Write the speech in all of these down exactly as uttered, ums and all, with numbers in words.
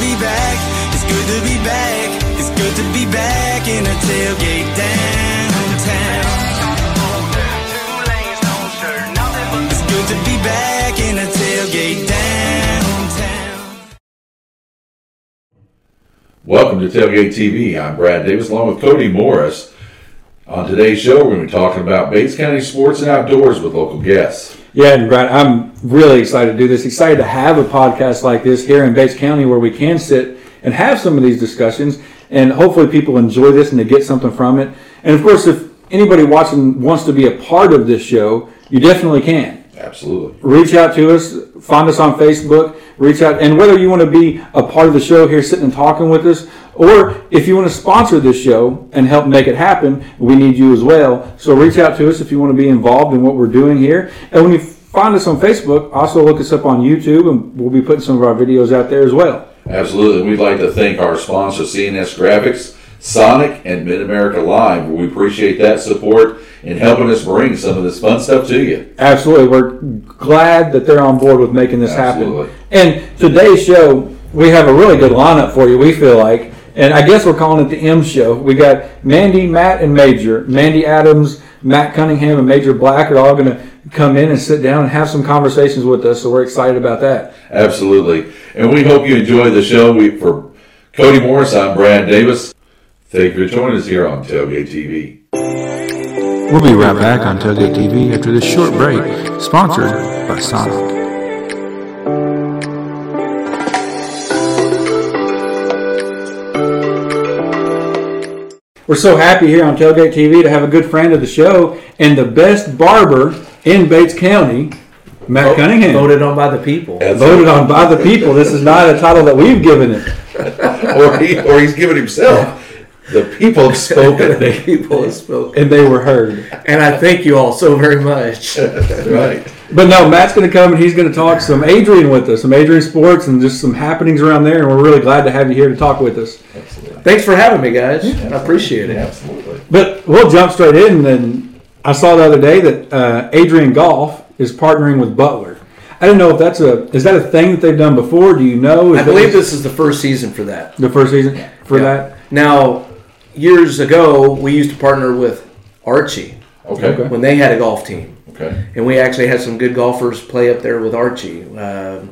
be back. It's good to be back. It's good to be back in a tailgate downtown. It's good to be back in a tailgate downtown. Welcome to Tailgate T V. I'm Brad Davis along with Cody Morris. On today's show, we're going to be talking about Bates County sports and outdoors with local guests. Yeah, and Brad, I'm really excited to do this. Excited to have a podcast like this here in Bates County where we can sit and have some of these discussions, and hopefully people enjoy this and they get something from it. And, of course, if anybody watching wants to be a part of this show, you definitely can. Absolutely. Reach out to us. Find us on Facebook. Reach out. And whether you want to be a part of the show here sitting and talking with us, or if you want to sponsor this show and help make it happen, we need you as well. So reach out to us if you want to be involved in what we're doing here. And when you find us on Facebook, also look us up on YouTube, and we'll be putting some of our videos out there as well. Absolutely. We'd like to thank our sponsors, C N S Graphics, Sonic, and Mid America Live. We appreciate that support and helping us bring some of this fun stuff to you. Absolutely. We're glad that they're on board with making this Absolutely. happen. And today's show, we have a really good lineup for you, we feel like. And I guess we're calling it the M Show. We got Mandy, Matt, and Major. Mandy Adams, Matt Cunningham, and Major Black are all going to come in and sit down and have some conversations with us. So we're excited about that. Absolutely. And we hope you enjoy the show. We, for Cody Morris, I'm Brad Davis. Thank you for joining us here on Tailgate T V. We'll be right back on Tailgate T V after this short break, sponsored by Sonic. We're so happy here on Tailgate T V to have a good friend of the show and the best barber in Bates County, Matt Cunningham. Voted on by the people. That's Voted on by the people. This is not a title that we've given it. or, he, or he's given himself. The people have spoken. The people have spoken. And they were heard. And I thank you all so very much. Right. But no, Matt's going to come and he's going to talk some Adrian with us, some Adrian sports and just some happenings around there. And we're really glad to have you here to talk with us. Absolutely. Thanks for having me, guys. Yeah, I appreciate it. Absolutely. But we'll jump straight in. And I saw the other day that uh, Adrian Golf is partnering with Butler. I don't know if that's a is that a thing that they've done before? Do you know? Is I believe this is the first season for that. The first season yeah. for yeah. that. Now, years ago, we used to partner with Archie okay. when they had a golf team. Okay. And we actually had some good golfers play up there with Archie. Uh,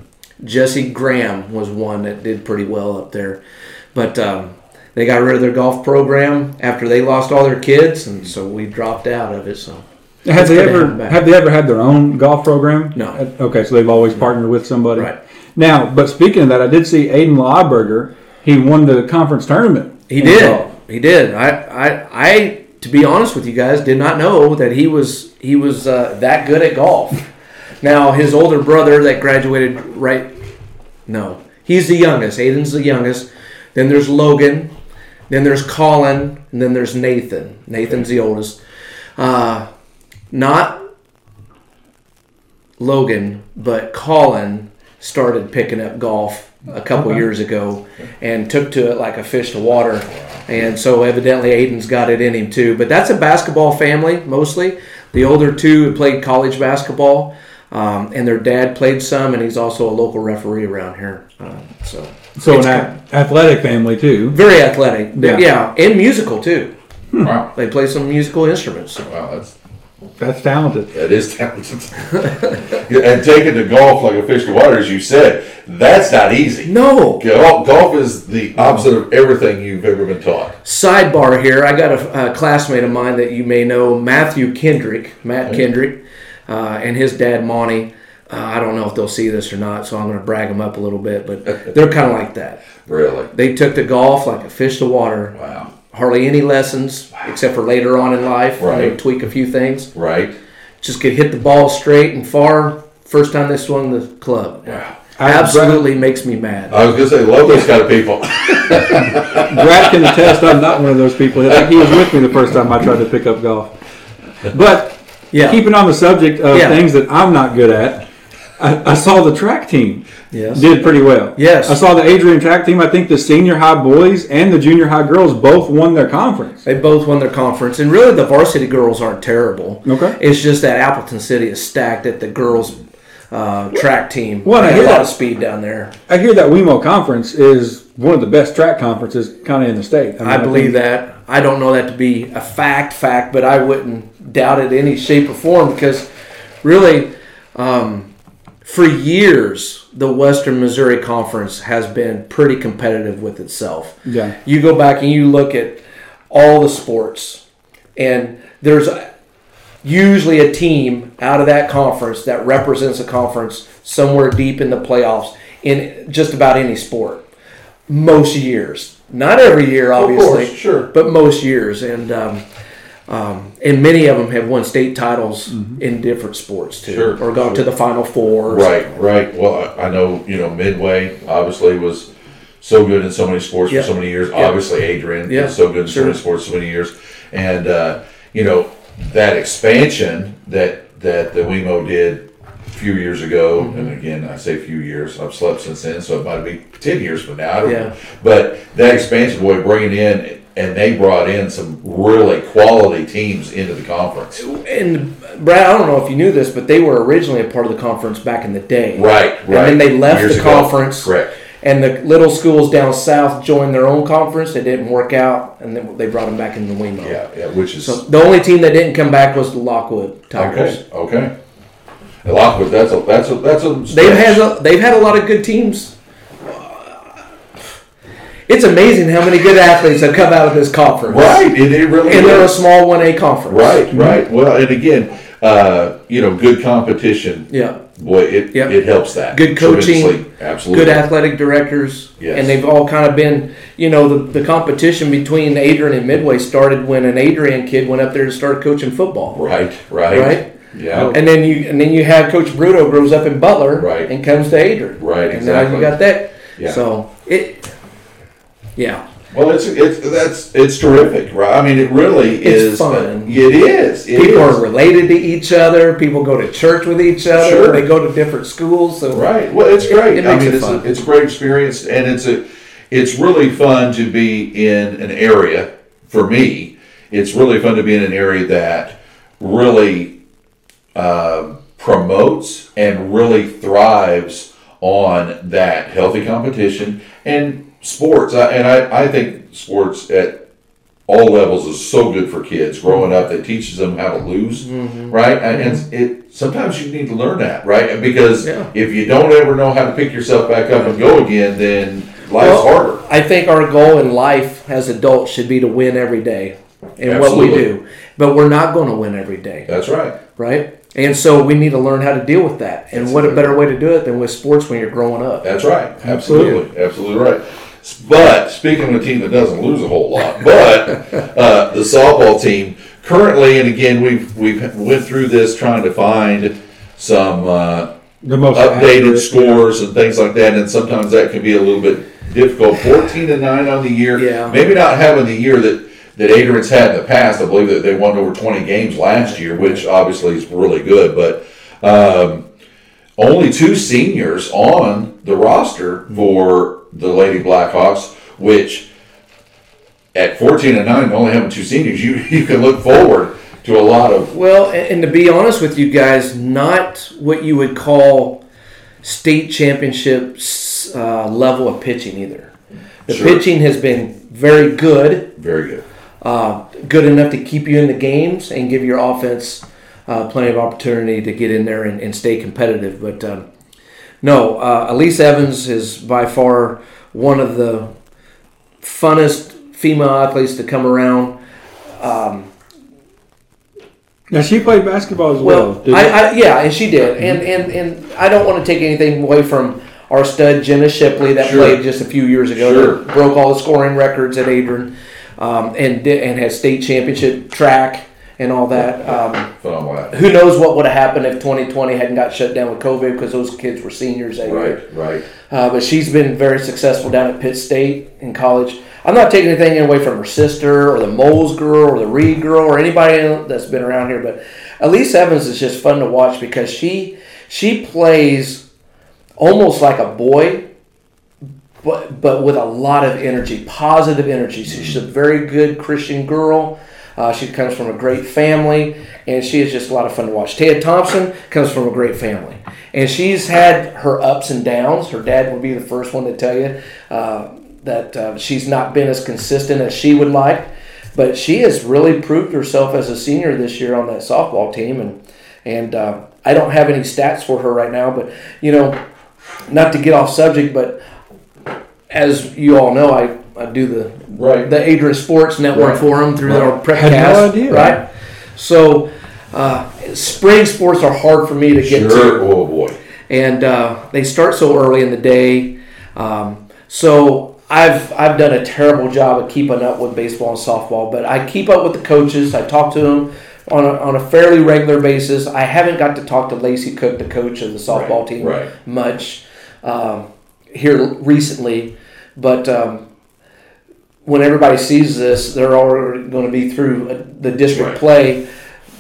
Jesse Graham was one that did pretty well up there. But um, they got rid of their golf program after they lost all their kids, and so we dropped out of it. So Have they ever have they ever had their own golf program? No. Okay, so they've always partnered with somebody. Right. Now, but speaking of that, I did see Aiden Lieberger. He won the conference tournament. He did. Golf. He did. I, I, I, to be honest with you guys, did not know that he was he was uh, that good at golf. Now, his older brother that graduated right, no, he's the youngest. Aiden's the youngest. Then there's Logan. Then there's Colin. And then there's Nathan. Nathan's the oldest. Uh, not Logan, but Colin started picking up golf a couple okay. years ago and took to it like a fish to water. And so evidently Aiden's got it in him too. But that's a basketball family mostly. The older two played college basketball, um, and their dad played some, and he's also a local referee around here. Uh, so so an a- athletic family too. Very athletic. Yeah, yeah. And musical too. Hmm. Wow. They play some musical instruments. So. Wow, that's... That's talented. That is talented. And taking to golf like a fish to water, as you said, that's not easy. No. Golf, golf is the opposite of everything you've ever been taught. Sidebar here. I got a, a classmate of mine that you may know, Matthew Kendrick, Matt okay. Kendrick, uh, and his dad, Monty. Uh, I don't know if they'll see this or not, so I'm going to brag them up a little bit, but they're kind of like that. Really? They took to golf like a fish to water. Wow. Hardly any lessons, except for later on in life. Right. They tweak a few things. Right. Just could hit the ball straight and far. First time they swung the club. Wow. Absolutely Brad, makes me mad. I was going to say, love those kind of people. Brad can attest I'm not one of those people. I think he was with me the first time I tried to pick up golf. But yeah. keeping on the subject of yeah. things that I'm not good at, I, I saw the track team. Yes. Did pretty well. Yes. I saw the Adrian track team. I think the senior high boys and the junior high girls both won their conference. They both won their conference. And really the varsity girls aren't terrible. Okay. It's just that Appleton City is stacked at the girls uh, track team. Well, I hear a lot that, of speed down there. I hear that WeMo Conference is one of the best track conferences kind of in the state. I, mean, I believe I that. I don't know that to be a fact, fact, but I wouldn't doubt it in any shape or form because really um, for years the Western Missouri Conference has been pretty competitive with itself. Yeah. You go back and you look at all the sports and there's usually a team out of that conference that represents a conference somewhere deep in the playoffs in just about any sport. Most years. Not every year, obviously. Of course, sure. But most years. And um, um, and many of them have won state titles mm-hmm. in different sports, too. Sure, or gone sure. to the Final Four. Right, right. Well, I know, you know, Midway obviously was so good in so many sports yep. for so many years. Yep. Obviously, Adrian yep. was so good in sure. so many sports for so many years. And, uh, you know, that expansion that that the WeMo did a few years ago, mm-hmm. and again, I say a few years, I've slept since then, so it might be ten years from now. I don't yeah. know. But that expansion, boy, bringing in, and they brought in some really quality teams into the conference. And, Brad, I don't know if you knew this, but they were originally a part of the conference back in the day. Right, right. And then they left years the ago. Conference. Correct. And the little schools down south joined their own conference. It didn't work out, and then they brought them back into the WeMo. Yeah, yeah, which is so the only team that didn't come back was the Lockwood Tigers. Okay, okay. And Lockwood, that's a that's a that's a. Stretch. They've had a, they've had a lot of good teams. It's amazing how many good athletes have come out of this conference. Right, it, it really. And is. They're a small one A conference. Right, right. Well, and again, uh, you know, good competition. Yeah. Boy, it yep. it helps that. Good coaching, absolutely. Good athletic directors, yes. And they've all kind of been, you know, the, the competition between Adrian and Midway started when an Adrian kid went up there and started coaching football. Right, right, right. Yeah, and then you and then you have Coach Bruto grows up in Butler, right. and comes to Adrian, right, and exactly. now you got that. Yeah. So it, yeah. Well, it's it's that's it's terrific, right? I mean, it really it's is. It's fun. Uh, it is. It people is. Are related to each other. People go to church with each other. Sure. They go to different schools. So right. Well, it's great. It, it I mean, it it's, a, it's a great experience, and it's a it's really fun to be in an area. For me, it's really fun to be in an area that really uh, promotes and really thrives on that healthy competition and. Sports, I, and I, I think sports at all levels is so good for kids growing up. It teaches them how to lose, mm-hmm. right? Mm-hmm. And it sometimes you need to learn that, right? Because yeah. if you don't ever know how to pick yourself back up and go again, then life's well, harder. I think our goal in life as adults should be to win every day in Absolutely. What we do. But we're not going to win every day. That's right. Right? And so we need to learn how to deal with that. And That's what a better way to do it than with sports when you're growing up. That's right. Absolutely. Absolutely, Absolutely right. But, speaking of a team that doesn't lose a whole lot, but uh, the softball team, currently, and again, we've we've went through this trying to find some uh, the most updated scores yeah. and things like that, and sometimes that can be a little bit difficult. fourteen and nine on the year, yeah. maybe not having the year that, that Adrian's had in the past. I believe that they won over twenty games last year, which obviously is really good, but um, only two seniors on the roster for the Lady Blackhawks, which at fourteen and nine, only having two seniors, you, you can look forward to a lot of. Well, and to be honest with you guys, not what you would call state championship uh, level of pitching either. The sure. pitching has been very good. Very good. Uh, good enough to keep you in the games and give your offense uh, plenty of opportunity to get in there and, and stay competitive. But um, No, uh, Elise Evans is by far one of the funnest female athletes to come around. Um, now, she played basketball as well. well. Did I, I, yeah, and she did. And, and and I don't want to take anything away from our stud, Jenna Shipley, that sure. played just a few years ago. Sure. That broke all the scoring records at Adrian um, and, did, and had state championship track. And all that. Um, who knows what would have happened if twenty twenty hadn't got shut down with COVID because those kids were seniors that right, year. Right, right. Uh, but she's been very successful down at Pitt State in college. I'm not taking anything away from her sister or the Moles girl or the Reed girl or anybody that's been around here. But Elise Evans is just fun to watch because she she plays almost like a boy, but but with a lot of energy, positive energy. So she's a very good Christian girl. Uh, she comes from a great family, and she is just a lot of fun to watch. Taya Thompson comes from a great family, and she's had her ups and downs. Her dad would be the first one to tell you uh, that uh, she's not been as consistent as she would like, but she has really proved herself as a senior this year on that softball team, and and uh, I don't have any stats for her right now, but, you know, not to get off subject, but as you all know, I, I do the right. the Adrian Sports Network right. forum through right. our prepcast, no right? So uh, spring sports are hard for me to get sure. to. Oh boy! And uh, they start so early in the day. Um, so I've I've done a terrible job of keeping up with baseball and softball, but I keep up with the coaches. I talk to them on a, on a fairly regular basis. I haven't got to talk to Lacey Cook, the coach of the softball right. team, right. much um, here recently, but. Um, When everybody sees this, they're already going to be through the district right. play.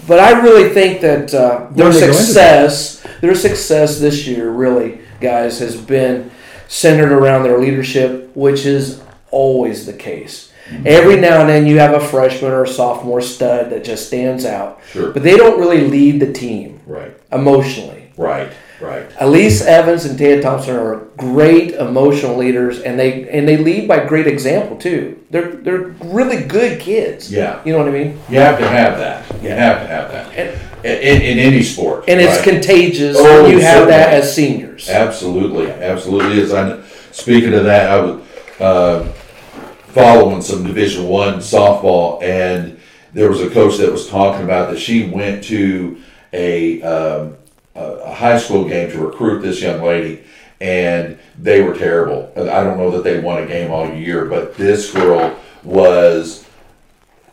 But I really think that uh, their success, their success this year, really, guys, has been centered around their leadership, which is always the case. Mm-hmm. Every now and then, you have a freshman or a sophomore stud that just stands out, sure. but they don't really lead the team right. emotionally. Right. Right. Elise Evans and Taya Thompson are great emotional leaders, and they and they lead by great example too. They're they're really good kids. Yeah, you know what I mean. You have to have that. You yeah. have to have that and, in, in any sport. And right? it's contagious. Oh, when you certainly. Have that as seniors. Absolutely, absolutely. As I speaking of that, I was uh, following some Division One softball, and there was a coach that was talking about that she went to a. Um, a high school game to recruit this young lady, and they were terrible. I don't know that they won a game all year, but this girl was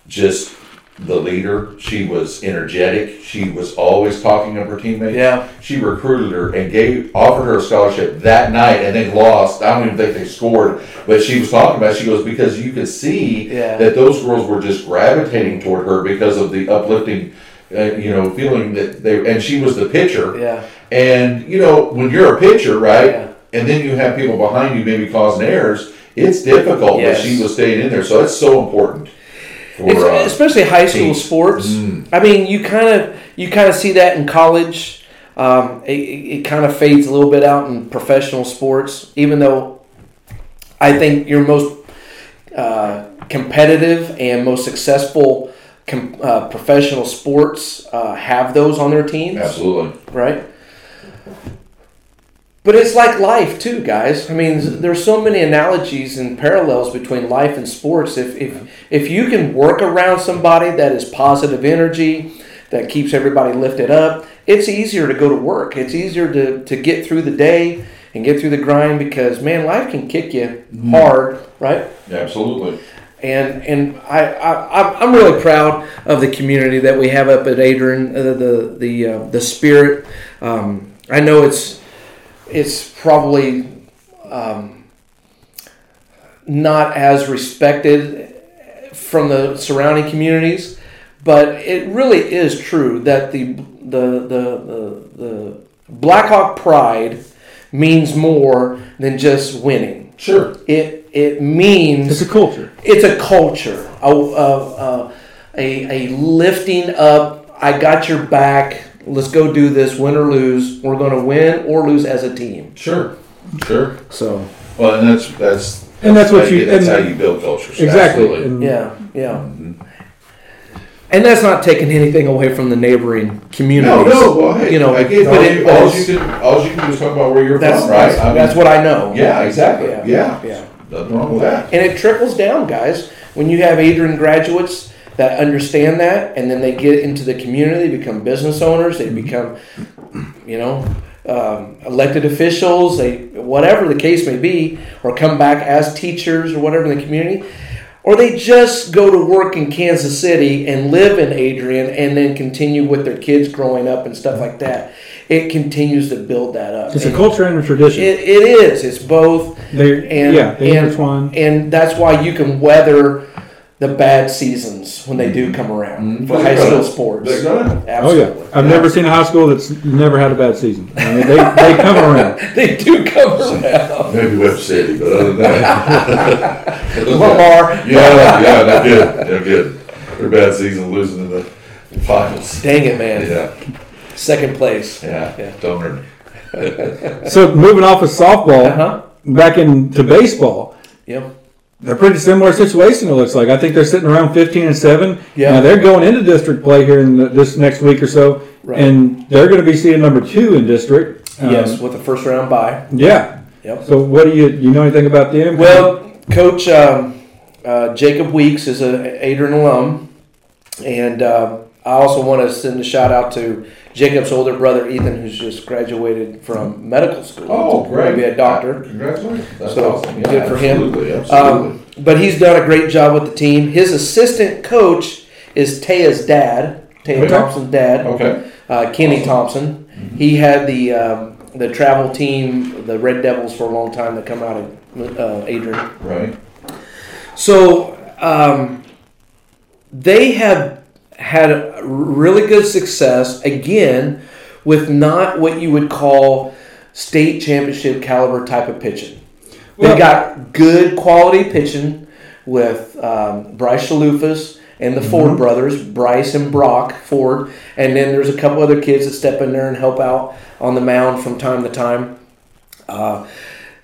just the leader. She was energetic. She was always talking to her teammates. Yeah. She recruited her and gave offered her a scholarship that night, and they lost. I don't even think they scored, but she was talking about it. She goes, because you could see yeah. that those girls were just gravitating toward her because of the uplifting Uh, you know, feeling that they, and she was the pitcher. Yeah. And, you know, when you're a pitcher, right, yeah. and then you have people behind you maybe causing errors, it's difficult yes. that she was staying in there. So that's so important. For, it's, uh, especially high school teams. Sports. Mm. I mean, you kind of you kind of see that in college. Um, it it kind of fades a little bit out in professional sports, even though I think your most uh, competitive and most successful Com, uh, professional sports uh, have those on their teams. Absolutely. Right? But it's like life too, guys. I mean, there's so many analogies and parallels between life and sports. If if if you can work around somebody that is positive energy, that keeps everybody lifted up, it's easier to go to work. It's easier to, to get through the day and get through the grind because, man, life can kick you mm. hard, right? Yeah, absolutely. And and I, I I'm really proud of the community that we have up at Adrian, uh, the the uh, the spirit. Um, I know it's it's probably um, not as respected from the surrounding communities, but it really is true that the the the the, the Blackhawk pride means more than just winning. Sure. It. It means it's a culture. It's a culture, a, a, a, a lifting up. I got your back. Let's go do this. Win or lose, we're going to win or lose as a team. Sure, sure. So well, and that's that's, that's and that's what you that's how you build cultures. Exactly. Absolutely. Yeah, yeah. Mm-hmm. And that's not taking anything away from the neighboring communities. No, no. Well, hey, you know, I get, but it, all, you can, all you can do is talk about where you're from, right? That's, I mean, that's what I know. Yeah, exactly. Yeah, yeah. yeah. yeah. Nothing wrong with that. And it trickles down, guys. When you have Adrian graduates that understand that, and then they get into the community, they become business owners, they become, you know, um, elected officials, they whatever the case may be, or come back as teachers or whatever in the community, or they just go to work in Kansas City and live in Adrian and then continue with their kids growing up and stuff like that. It continues to build that up. It's and a culture and a tradition. It, it is. It's both. They're, and, yeah, they and, intertwine. And that's why you can weather the bad seasons when they do come around for high school sports. They're gonna. Absolutely. Oh, yeah. I've never seen a high school that's never had a bad season. I mean, they, they come around. They do come around. Maybe Web City, but other than that. Lamar. Yeah, yeah, they're good. They're good. their bad season losing in the finals. Dang it, man. Yeah. Second place. Yeah. yeah. Donor. So moving off of softball, uh-huh. back into baseball. Yep. They're pretty similar situation, it looks like. I think they're sitting around fifteen and seven. Yeah. Now they're going into district play here in the, this next week or so, right. and they're going to be seeing number two in district. Um, yes, with a first round bye. Yeah. Yep. So what do you you know anything about them? Well, Coach um, uh, Jacob Weeks is an Adrian alum, and uh, I also want to send a shout out to Jacob's older brother Ethan, who's just graduated from medical school. Oh, great! To be a doctor. Congratulations! That's so awesome. Yeah, good for absolutely, him. Absolutely. Um, but he's done a great job with the team. His assistant coach is Taya's dad, Taya okay. Thompson's dad. Okay. Uh, Kenny awesome. Thompson. Mm-hmm. He had the. Um, The travel team, the Red Devils, for a long time that come out of uh, Adrian. Right. So um, they have had really good success, again, with not what you would call state championship caliber type of pitching. Well, they got good quality pitching with um, Bryce Shalufas and the mm-hmm. Ford brothers, Bryce and Brock Ford. And then there's a couple other kids that step in there and help out on the mound from time to time. Uh,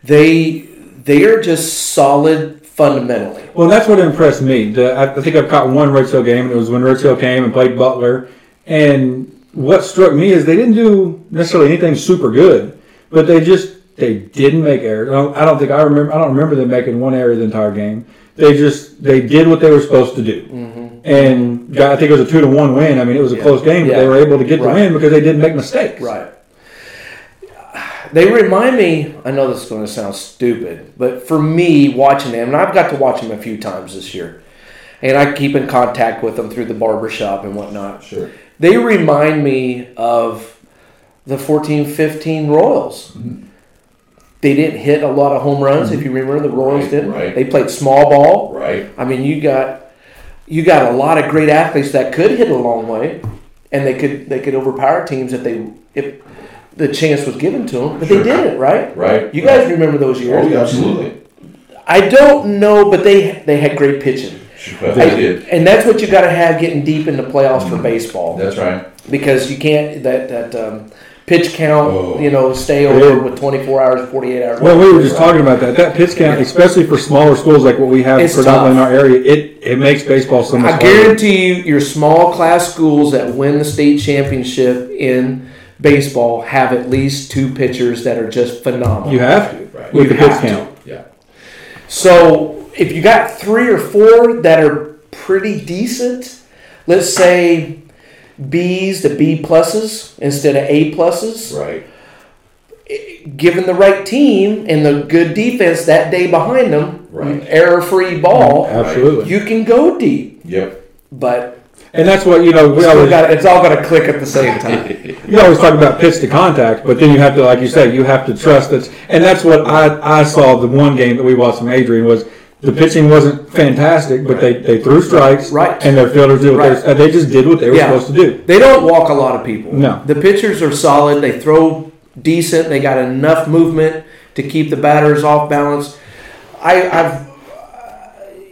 they they are just solid fundamentally. Well, that's what impressed me. The, I, I think I've caught one Rich Hill game, and it was when Rich Hill came and played Butler. And what struck me is they didn't do necessarily anything super good, but they just they didn't make errors. I don't, I don't think I remember. I don't remember them making one error the entire game. They just they did what they were supposed to do. Mm-hmm. And got, I think it was a two to one win. I mean, it was a yeah. close game, but yeah. they were able to get right. the win because they didn't make mistakes. Right. They remind me, I know this is going to sound stupid, but for me, watching them, and I've got to watch them a few times this year, and I keep in contact with them through the barbershop and whatnot. Sure. They remind me of the fourteen fifteen Royals. Mm-hmm. They didn't hit a lot of home runs, mm-hmm. if you remember. The Royals right, didn't. Right. They played small ball. Right. I mean, you got you got a lot of great athletes that could hit a long way, and they could they could overpower teams if they if the chance was given to them, but sure. they did it, right? Right. You guys right. remember those years? Oh, yeah, absolutely. I don't know, but they they had great pitching. Sure, they I, did. And that's what you got to have getting deep into playoffs mm-hmm. for baseball. That's right. Because you can't that that um, pitch count, oh. you know, stay over yeah. with twenty-four hours, forty-eight hours. Well, we were just right. talking about that. That pitch count, especially for smaller schools like what we have it's predominantly tough. In our area, it it makes baseball so much I harder. Guarantee you, your small class schools that win the state championship in baseball have at least two pitchers that are just phenomenal. You have to. Right. With you the pitch count. Yeah. So if you got three or four that are pretty decent, let's say B's to B pluses instead of A pluses. Right. Given the right team and the good defense that day behind them, right. error-free ball, right. absolutely, you can go deep. Yep. But and that's what, you know, we always got. It's all got to click at the same time. You always talk about pitch to contact, but then you have to, like you say, you have to trust that. And that's what I, I saw the one game that we watched from Adrian was the pitching wasn't fantastic, but they, they threw strikes. Right. And their fielders did what right. they, they just did what they were yeah. supposed to do. They don't walk a lot of people. No. The pitchers are solid. They throw decent. They got enough movement to keep the batters off balance. I, I've,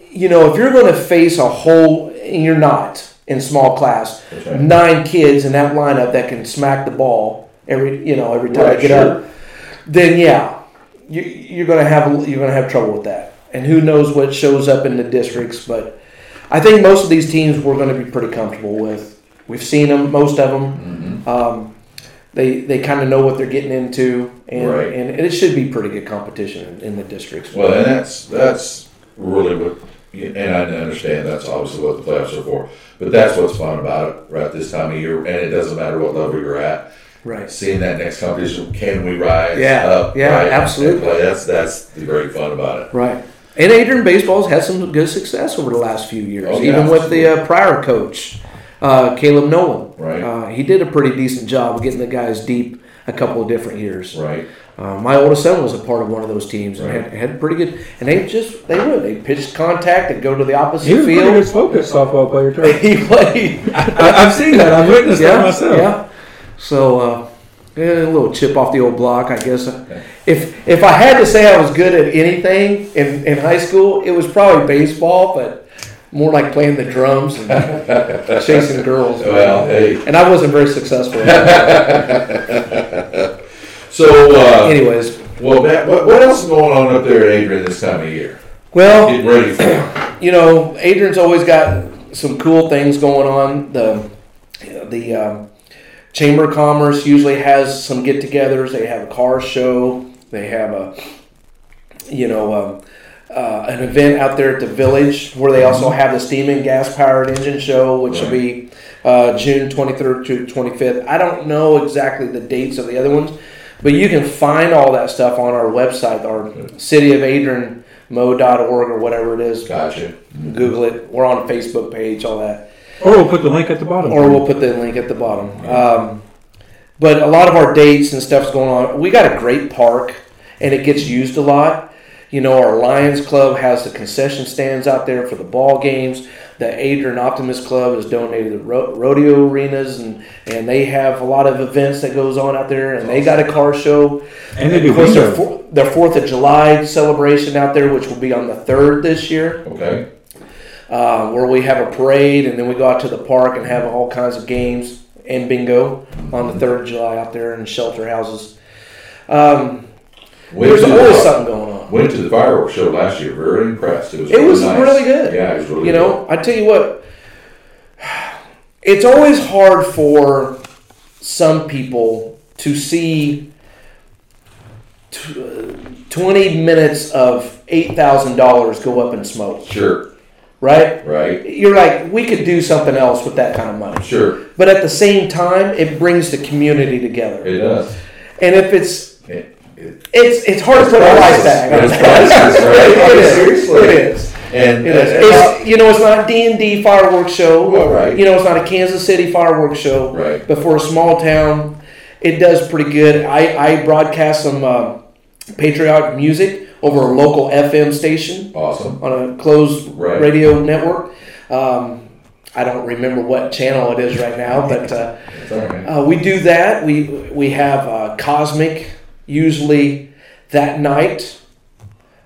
you know, if you're going to face a whole, and you're not. In small class, right. nine kids in that lineup that can smack the ball every you know every time right, they get sure. up, then yeah, you, you're gonna have you're gonna have trouble with that. And who knows what shows up in the districts? But I think most of these teams we're going to be pretty comfortable with. We've seen them, most of them. Mm-hmm. Um, they they kind of know what they're getting into, and right. and it should be pretty good competition in the districts. Well, and that's that's really what. And I understand that's obviously what the playoffs are for, but that's what's fun about it, right? This time of year, and it doesn't matter what level you're at, right? Seeing that next competition, can we rise yeah. up? Yeah, right, absolutely. That's that's the great fun about it, right? And Adrian baseball's had some good success over the last few years, oh, yeah, even absolutely. With the uh, prior coach, uh, Caleb Nolan. Right, uh, he did a pretty decent job of getting the guys deep a couple of different years, right? Uh, my oldest son was a part of one of those teams and right. had, had pretty good. And they just, they would. They pitched contact and go to the opposite field. He was field. Pretty good focused softball player, too. He played. I, I've seen that. I've witnessed yeah, that myself. Yeah. So, uh, yeah, a little chip off the old block, I guess. Okay. If if I had to say I was good at anything in, in high school, it was probably baseball, but more like playing the drums and chasing girls. Well, hey. And I wasn't very successful. So, uh, anyways, well, Matt, what, what else is going on up there at Adrian this time of year? Well, get ready for it. You know, Adrian's always got some cool things going on. The the um, Chamber of Commerce usually has some get-togethers. They have a car show. They have a you know. Um, Uh, an event out there at the Village where they also have the steam and gas powered engine show, which right. will be uh, June twenty-third to twenty-fifth. I don't know exactly the dates of the other ones, but you can find all that stuff on our website, our okay. city of adrian mo dot org or whatever it is. Gotcha. Google it. We're on a Facebook page, all that. Or we'll put the link at the bottom. Or we'll put the link at the bottom. Yeah. Um, but a lot of our dates and stuff's going on. We got a great park, and it gets used a lot. You know, our Lions Club has the concession stands out there for the ball games. The Adrian Optimist Club has donated the ro- rodeo arenas, and, and they have a lot of events that goes on out there. And they got a car show. And they do. Of course, their, for- their fourth of July celebration out there, which will be on the third this year. Okay. Uh, where we have a parade, and then we go out to the park and have all kinds of games and bingo on the third of July out there in shelter houses. Um, there's always something going on. Went to the fireworks show last year. Very impressed. It was, it really, was nice. really good. Yeah, it was really good. You know, good. I tell you what, it's always hard for some people to see twenty minutes of eight thousand dollars go up in smoke. Sure. Right? Right. You're like, we could do something else with that kind of money. Sure. But at the same time, it brings the community together. It does. And if it's... It, It, it's it's hard to put prices, a price tag on that. It is. Seriously. It is. And, it is. And, it's, and, you know, it's not a D and D fireworks show. Well, right. You know, it's not a Kansas City fireworks show. Right. But for a small town, it does pretty good. I, I broadcast some uh, patriotic music over a local F M station. Awesome. On a closed right. radio network. Um I don't remember what channel it is right now, but uh, right. Uh, we do that. We, we have uh, Cosmic... Usually that night,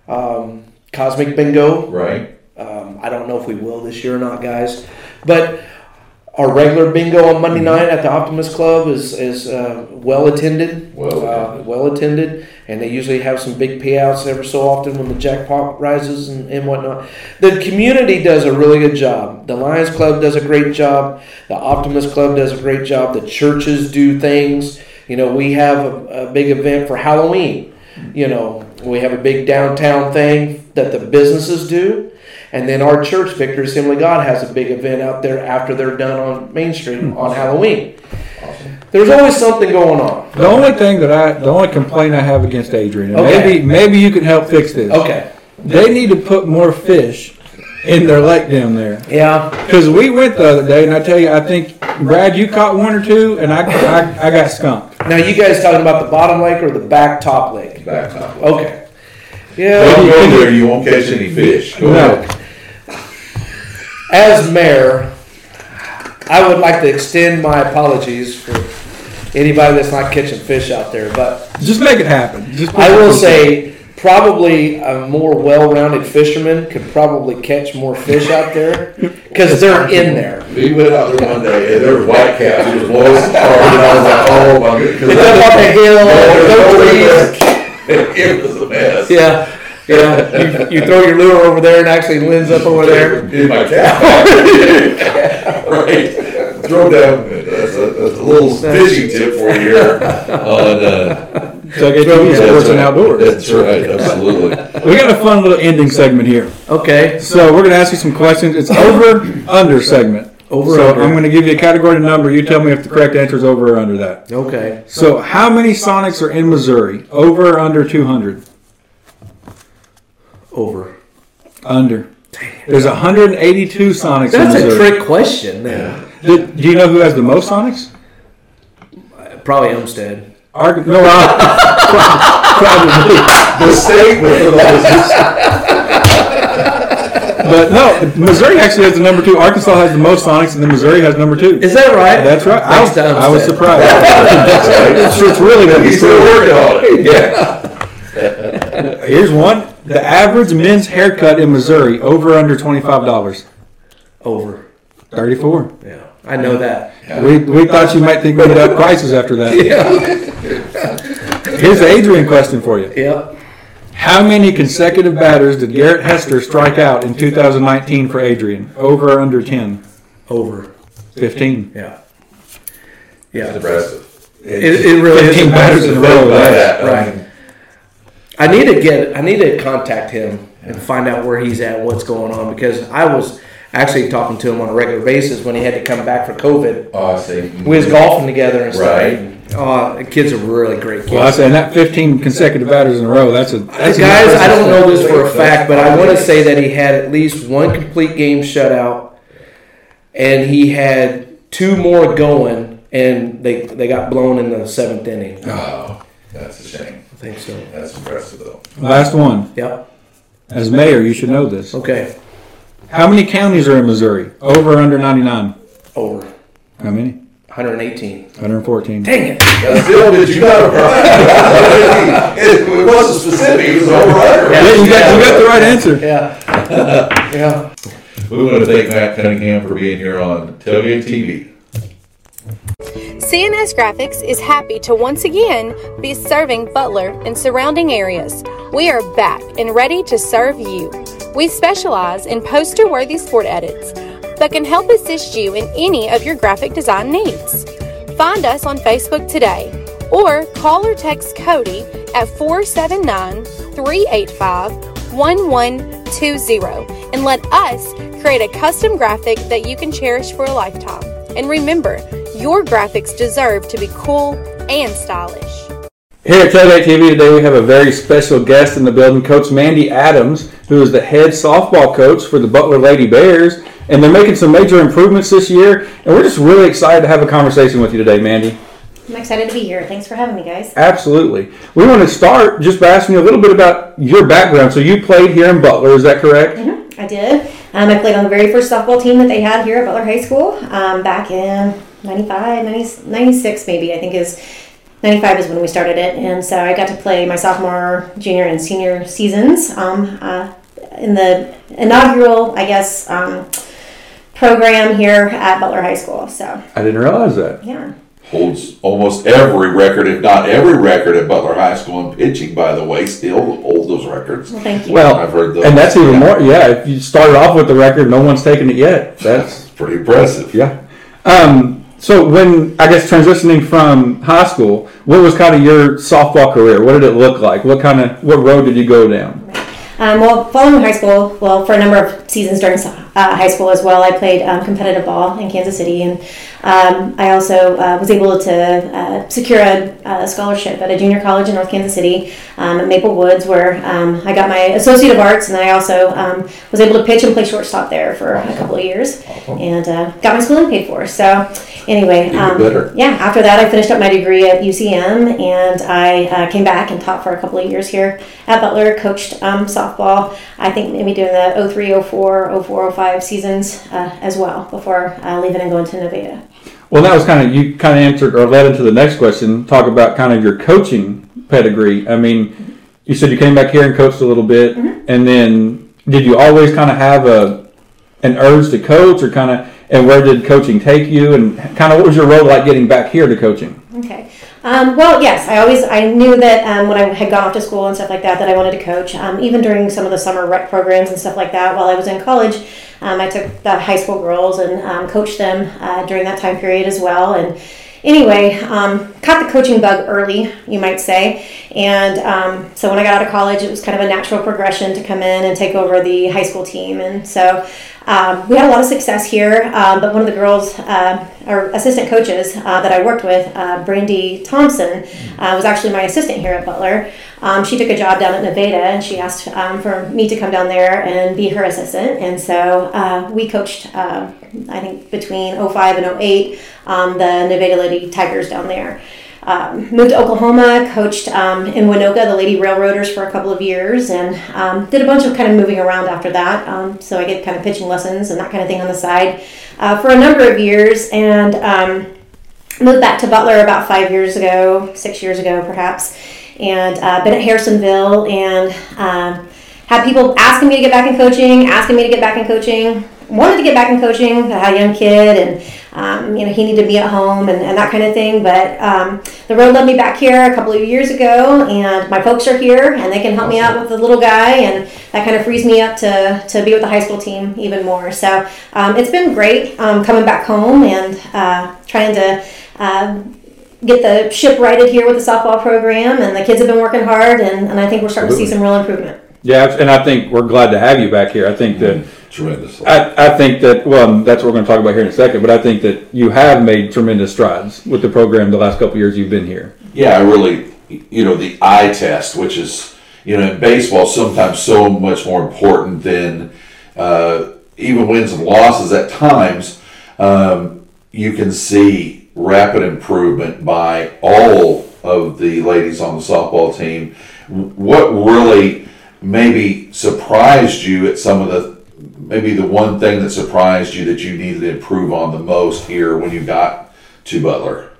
um, Cosmic Bingo. Right. Um, I don't know if we will this year or not, guys. But our regular bingo on Monday mm-hmm. night at the Optimist Club is is uh, well attended. Well attended. Uh, well attended, and they usually have some big payouts every so often when the jackpot rises and, and whatnot. The community does a really good job. The Lions Club does a great job. The Optimist Club does a great job. The churches do things. You know, we have a, a big event for Halloween. You know, we have a big downtown thing that the businesses do. And then our church, Victory Assembly of God, has a big event out there after they're done on Main Street on awesome. Halloween. Awesome. There's always something going on. The only thing that I, the only complaint I have against Adrian, and okay. maybe maybe you can help fix this. Okay. They need to put more fish in their lake down there. Yeah. Because we went the other day, and I tell you, I think, Brad, you caught one or two, and I, I, I got skunked. Now, you guys talking about the bottom lake or the back top lake? Back top lake. Okay. Yeah. Don't go there. You won't catch any fish. Go no. Ahead. As mayor, I would like to extend my apologies for anybody that's not catching fish out there. But just make it happen. Just I will say... Probably a more well-rounded fisherman could probably catch more fish out there because they're in there. We went out there one day and there were white caps. It was low as the car, and I was like, oh my goodness. They come up the hill, no trees. It was a mess. Yeah. Yeah. You, you throw your lure over there and actually lens up over there. In my cap. Right. Throw down. That's a, that's a little fishing tip for you here on. Uh, So I get you sports and outdoors. That's right, absolutely. We got a fun little ending segment here. Okay. So we're going to ask you some questions. It's over under segment. Over so under. I'm going to give you a category and number. You tell me if the correct answer is over or under that. Okay. So how many Sonics are in Missouri? Over or under two hundred? Over. Under. There's one hundred eighty-two Sonics That's in Missouri. That's a trick question. Yeah. Do, do you know who has the most Sonics? Probably Homestead. Arg- no, uh, probably the state with the losses. But no, Missouri actually has the number two. Arkansas has the most Sonics, and then Missouri has number two. Is that right? That's right. I was, I was surprised. It's, it's really that he's still working on it. Yeah. Here's one: the average men's haircut in Missouri over under twenty-five dollars. Over. thirty-four. Yeah, I know that. Yeah. We we thought you might think we would have prices after that. Yeah. Here's the Adrian question for you. Yeah. How many consecutive batters did Garrett Hester strike out in two thousand nineteen for Adrian? Over or under ten? Over. fifteen. Yeah. Yeah. That's impressive. It, it really is. fifteen batters in a row. Right. right. I need to get. I need to contact him and find out where he's at, what's going on, because I was actually talking to him on a regular basis when he had to come back for COVID. Oh, I see. We was golfing together and stuff. Right. Oh, the kids are really great kids. Well, I say, and that fifteen consecutive batters in a row, that's a... That's Guys, a I don't know this for a fact, but I want to say that he had at least one complete game shutout, and he had two more going, and they they got blown in the seventh inning. Oh, that's a shame. I think so. That's impressive, though. Last one. Yep. As mayor, you should know this. Okay. How many counties are in Missouri? Over or under ninety-nine? Over. How many? one hundred eighteen. one hundred fourteen. Dang it. Still, did you got it right? It wasn't specific. It was over under. Yeah, you got, you got the right answer. Yeah. Yeah. We want to thank Matt Cunningham for being here on Tailgate T V. C N S Graphics is happy to once again be serving Butler and surrounding areas. We are back and ready to serve you. We specialize in poster-worthy sport edits, but can help assist you in any of your graphic design needs. Find us on Facebook today, or call or text Cody at four seven nine, three eight five, one one two zero and let us create a custom graphic that you can cherish for a lifetime. And remember, your graphics deserve to be cool and stylish. Here at Tailgate T V today, we have a very special guest in the building, Coach Mandy Adams, who is the head softball coach for the Butler Lady Bears, and they're making some major improvements this year, and we're just really excited to have a conversation with you today, Mandy. I'm excited to be here. Thanks for having me, guys. Absolutely. We want to start just by asking you a little bit about your background. So you played here in Butler, is that correct? Mm-hmm. I did. Um, I played on the very first softball team that they had here at Butler High School um, back in ninety-five, ninety, ninety-six maybe, I think is... ninety-five is when we started it, and so I got to play my sophomore, junior, and senior seasons um, uh, in the inaugural, I guess, um, program here at Butler High School. So I didn't realize that. Yeah. Holds almost every record, if not every record, at Butler High School in pitching, by the way. Still hold those records. Well, thank you. Well, I've heard those. And that's even more, yeah, if you started off with the record, no one's taken it yet. That's pretty impressive. Yeah. Um, So when, I guess, transitioning from high school, what was kind of your softball career? What did it look like? What kind of, what road did you go down? Um, well, following high school, well, for a number of seasons during uh, high school as well, I played um, competitive ball in Kansas City, and um, I also uh, was able to uh, secure a, a scholarship at a junior college in North Kansas City, um, at Maple Woods, where um, I got my Associate of Arts, and I also um, was able to pitch and play shortstop there for a couple of years, and uh, got my schooling paid for. So anyway, um, yeah, after that, I finished up my degree at U C M, and I uh, came back and taught for a couple of years here at Butler, coached um, softball. Ball, I think maybe doing the oh three, oh four, oh four, oh five seasons uh, as well before uh, leaving and going to Nevada. Well, that was kind of, you kind of answered or led into the next question. Talk about kind of your coaching pedigree. I mean, you said you came back here and coached a little bit, mm-hmm. and then did you always kind of have a an urge to coach, or kind of, and where did coaching take you, and kind of what was your role like getting back here to coaching? Okay. Um, well, yes, I always, I knew that um, when I had gone off to school and stuff like that, that I wanted to coach, um, even during some of the summer rec programs and stuff like that while I was in college. Um, I took the high school girls and um, coached them uh, during that time period as well. And anyway, um, caught the coaching bug early, you might say. And um, so when I got out of college, it was kind of a natural progression to come in and take over the high school team. And so um, we had a lot of success here. Uh, but one of the girls, uh, our assistant coaches uh, that I worked with, uh, Brandy Thompson, uh, was actually my assistant here at Butler. Um, she took a job down at Nevada, and she asked um, for me to come down there and be her assistant. And so uh, we coached, uh, I think, between oh five and oh eight, um, the Nevada Lady Tigers down there. Um, moved to Oklahoma, coached um, in Winoka, the Lady Railroaders, for a couple of years, and um, did a bunch of kind of moving around after that. Um, so I did kind of pitching lessons and that kind of thing on the side uh, for a number of years, and um, moved back to Butler about five years ago, six years ago perhaps, and uh, been at Harrisonville, and um, had people asking me to get back in coaching, asking me to get back in coaching. wanted to get back in coaching. I had a young kid, and um, you know, he needed to be at home and, and that kind of thing. But um, the road led me back here a couple of years ago, and my folks are here, and they can help awesome. me out with the little guy, and that kind of frees me up to, to be with the high school team even more. So um, it's been great um, coming back home and uh, trying to uh, get the ship righted here with the softball program, and the kids have been working hard, and, and I think we're starting Absolutely. to see some real improvement. Yeah, and I think we're glad to have you back here. I think that tremendous. I, I think that, well, that's what we're going to talk about here in a second, but I think that you have made tremendous strides with the program the last couple of years you've been here. Yeah, I really, you know, the eye test, which is, you know, in baseball sometimes so much more important than uh, even wins and losses at times. Um, you can see rapid improvement by all of the ladies on the softball team. What really maybe surprised you at some of the, maybe the one thing that surprised you that you needed to improve on the most here when you got to Butler?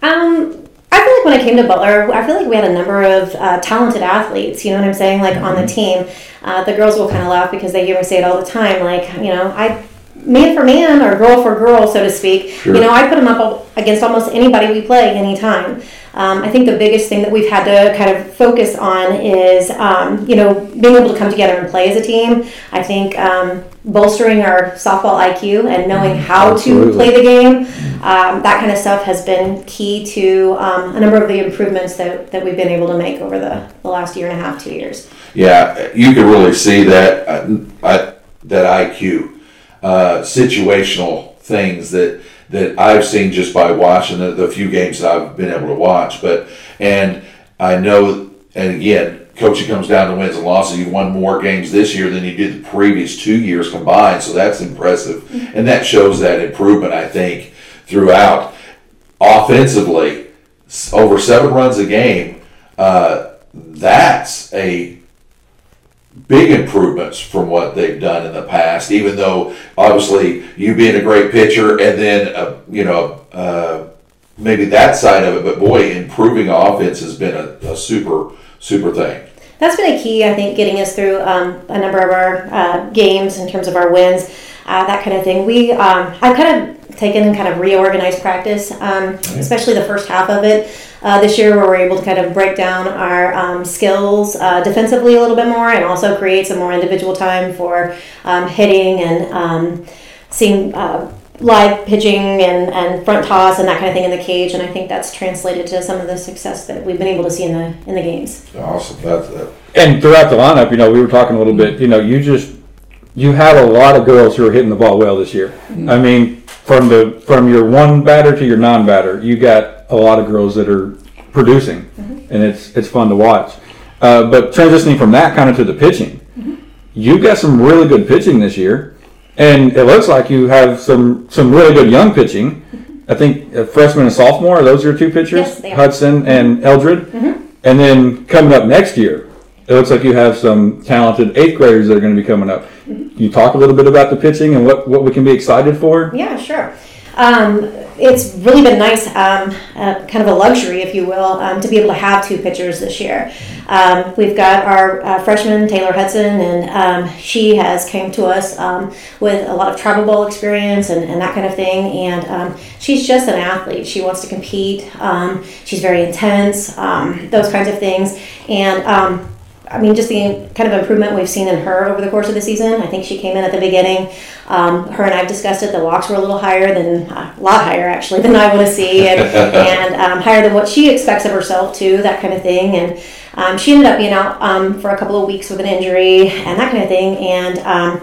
Um, I feel like when I came to Butler, I feel like we had a number of uh, talented athletes, you know what I'm saying, like mm-hmm. on the team. Uh, the girls will kind of laugh because they hear me say it all the time, like, you know, I... man for man or girl for girl, so to speak. Sure. You know, I put them up against almost anybody we play anytime. Um, I think the biggest thing that we've had to kind of focus on is, um, you know, being able to come together and play as a team. I think um, bolstering our softball I Q and knowing how Absolutely. to play the game, um, that kind of stuff has been key to um, a number of the improvements that, that we've been able to make over the, the last year and a half, two years. Yeah, you can really see that, uh, I, that I Q. Uh, situational things that that I've seen just by watching the, the few games that I've been able to watch. But and I know, and again, coaching comes down to wins and losses. You won more games this year than you did the previous two years combined, so that's impressive. Mm-hmm. And that shows that improvement, I think, throughout. Offensively, over seven runs a game, uh, that's a big improvements from what they've done in the past, even though obviously you being a great pitcher and then, uh, you know, uh, maybe that side of it, but boy, improving offense has been a, a super, super thing. That's been a key, I think, getting us through um, a number of our uh, games in terms of our wins, uh, that kind of thing. We, um, I've kind of taken and kind of reorganized practice, um, mm-hmm. especially the first half of it. Uh, this year, where we're able to kind of break down our um, skills uh, defensively a little bit more, and also create some more individual time for um, hitting and um, seeing uh, live pitching and, and front toss and that kind of thing in the cage. And I think that's translated to some of the success that we've been able to see in the in the games. Awesome, that's it. And throughout the lineup, you know, we were talking a little bit. You know, you just you had a lot of girls who were hitting the ball well this year. Mm-hmm. I mean, from the from your one batter to your non-batter, you got a lot of girls that are producing, mm-hmm. and it's it's fun to watch. Uh, but transitioning from that kind of to the pitching, mm-hmm. you've got some really good pitching this year, and it looks like you have some, some really good young pitching. Mm-hmm. I think a freshman and sophomore, are those your two pitchers? Yes, they are. Hudson and Eldred. Mm-hmm. And then coming up next year, it looks like you have some talented eighth graders that are going to be coming up. Mm-hmm. Can you talk a little bit about the pitching and what, what we can be excited for? Yeah, sure. Um, it's really been nice, um, uh, kind of a luxury, if you will, um, to be able to have two pitchers this year. Um, we've got our uh, freshman, Taylor Hudson, and um, she has came to us um, with a lot of travel ball experience and, and that kind of thing. And um, she's just an athlete. She wants to compete. Um, she's very intense, um, those kinds of things. And um, I mean, just the kind of improvement we've seen in her over the course of the season. I think she came in at the beginning. Um, her and I have discussed it. The walks were a little higher than, uh, a lot higher actually, than I want to see, and, and um, higher than what she expects of herself too, that kind of thing. And um, she ended up being out um, for a couple of weeks with an injury and that kind of thing. And um,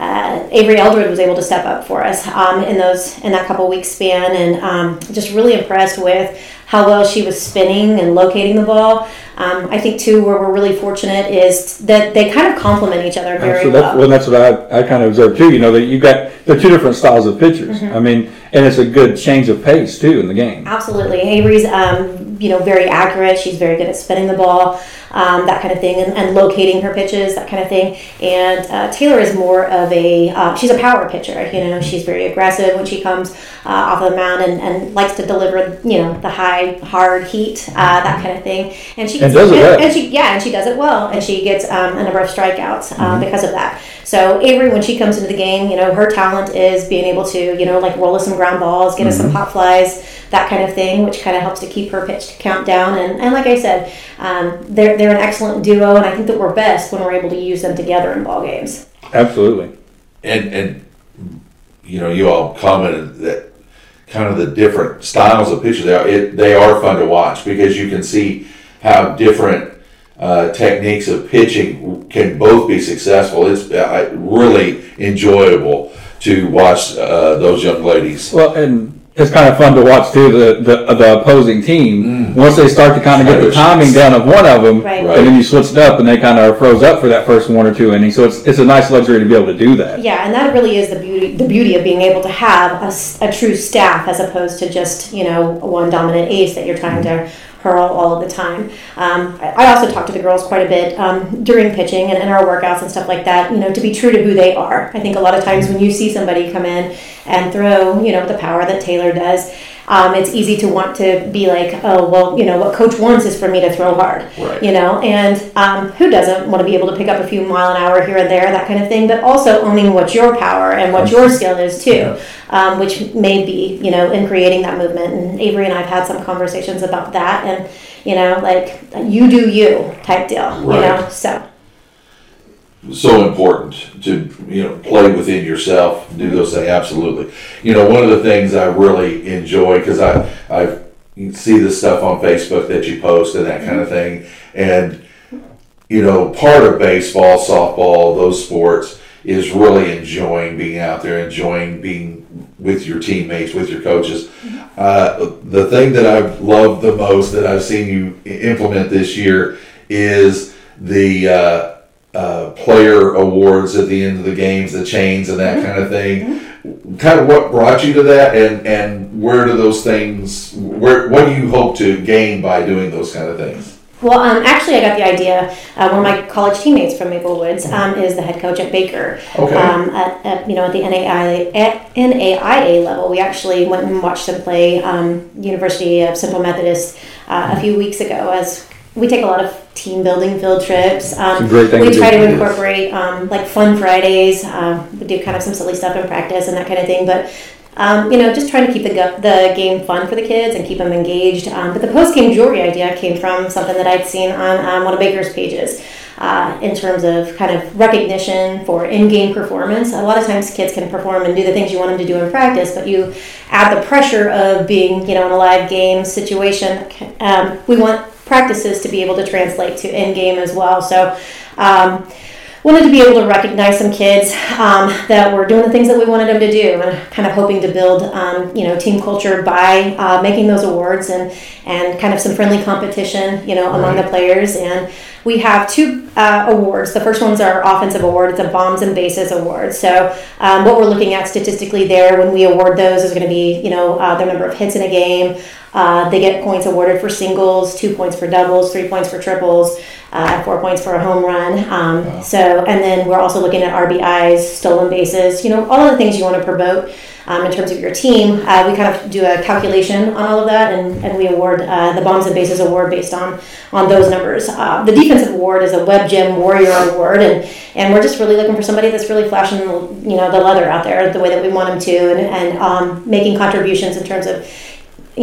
Uh, Avery Eldred was able to step up for us um, in those in that couple week span, and um, just really impressed with how well she was spinning and locating the ball. Um, I think too, where we're really fortunate is that they kind of complement each other very so well. Well, that's what I, I kind of observed too. You know, that you got there are two different styles of pitchers. Mm-hmm. I mean, and it's a good change of pace too in the game. Absolutely, Avery's um, you know very accurate. She's very good at spinning the ball. um, that kind of thing, and, and locating her pitches, that kind of thing. And uh, Taylor is more of a, uh, she's a power pitcher, you know, she's very aggressive when she comes uh, off of the mound and, and likes to deliver, you know, the high, hard heat, uh, that kind of thing. And she gets, and does it well. And she, yeah, and she does it well, and she gets um, a number of strikeouts uh, mm-hmm. because of that. So Avery, when she comes into the game, you know, her talent is being able to, you know, like roll us some ground balls, get mm-hmm. us some pop flies, that kind of thing, which kind of helps to keep her pitch count down. And, and like I said, um, they're they're an excellent duo, and I think that we're best when we're able to use them together in ball games. Absolutely. And, and you know, you all commented that kind of the different styles of pitches, they are, it, they are fun to watch because you can see how different Uh, techniques of pitching can both be successful. It's uh, really enjoyable to watch uh, those young ladies. Well, and it's kind of fun to watch too the the, the opposing team mm. once they start to kind of get the timing down of one of them, right. Right. And then you switch it up, and they kind of froze up for that first one or two innings. So it's it's a nice luxury to be able to do that. Yeah, and that really is the beauty the beauty of being able to have a, a true staff as opposed to just, you know, one dominant ace that you're trying mm. to hurl all of the time. Um, I, I also talk to the girls quite a bit um, during pitching and in our workouts and stuff like that, you know, to be true to who they are. I think a lot of times when you see somebody come in and throw, you know, the power that Taylor does, um, it's easy to want to be like, oh, well, you know, what coach wants is for me to throw hard, right. You know, and um, who doesn't want to be able to pick up a few mile an hour here and there, that kind of thing, but also owning what your power and what your skill is too, yeah. um, which may be, you know, in creating that movement. And Avery and I have had some conversations about that and, you know, like you do you type deal, right. You know, so. So important to, you know, play within yourself, do those things, absolutely. You know, one of the things I really enjoy, because I I see the stuff on Facebook that you post and that kind of thing, and, you know, part of baseball, softball, those sports is really enjoying being out there, enjoying being with your teammates, with your coaches. Uh, the thing that I've loved the most that I've seen you implement this year is the uh, Uh, player awards at the end of the games, the chains and that mm-hmm. kind of thing. Mm-hmm. Kind of what brought you to that, and, and where do those things, where what do you hope to gain by doing those kind of things? Well, um, actually, I got the idea. Uh, one of my college teammates from Maple Woods um, is the head coach at Baker. Okay. Um, at, at you know, at the N A I A, at N A I A level, we actually went and watched them play um, University of Central Methodist uh, a few weeks ago. As we take a lot of team building field trips. Um, we try to, to incorporate um, like fun Fridays. Um, we do kind of some silly stuff in practice and that kind of thing. But um, you know, just trying to keep the gu- the game fun for the kids and keep them engaged. Um, but the post game jewelry idea came from something that I'd seen on um, one of Baker's pages. Uh, in terms of kind of recognition for in-game performance. A lot of times kids can perform and do the things you want them to do in practice, but you add the pressure of being, you know, in a live game situation. Um, we want practices to be able to translate to in-game as well. So um, wanted to be able to recognize some kids um, that were doing the things that we wanted them to do, and kind of hoping to build, um, you know, team culture by uh, making those awards and, and kind of some friendly competition, you know, among right. the players. And we have two uh, awards. The first one's our offensive award. It's a bombs and bases award. So um, what we're looking at statistically there when we award those is going to be, you know, uh, the number of hits in a game. Uh, they get points awarded for singles, two points for doubles, three points for triples, uh, four points for a home run. Um, wow. So, and then we're also looking at R B Is, stolen bases, you know, all of the things you want to promote um, in terms of your team. Uh, we kind of do a calculation on all of that, and, and we award uh, the bombs and bases award based on, on those numbers. Uh, the defense award is a Web Gem Warrior award, and, and we're just really looking for somebody that's really flashing, you know, the leather out there the way that we want them to, and, and um, making contributions in terms of,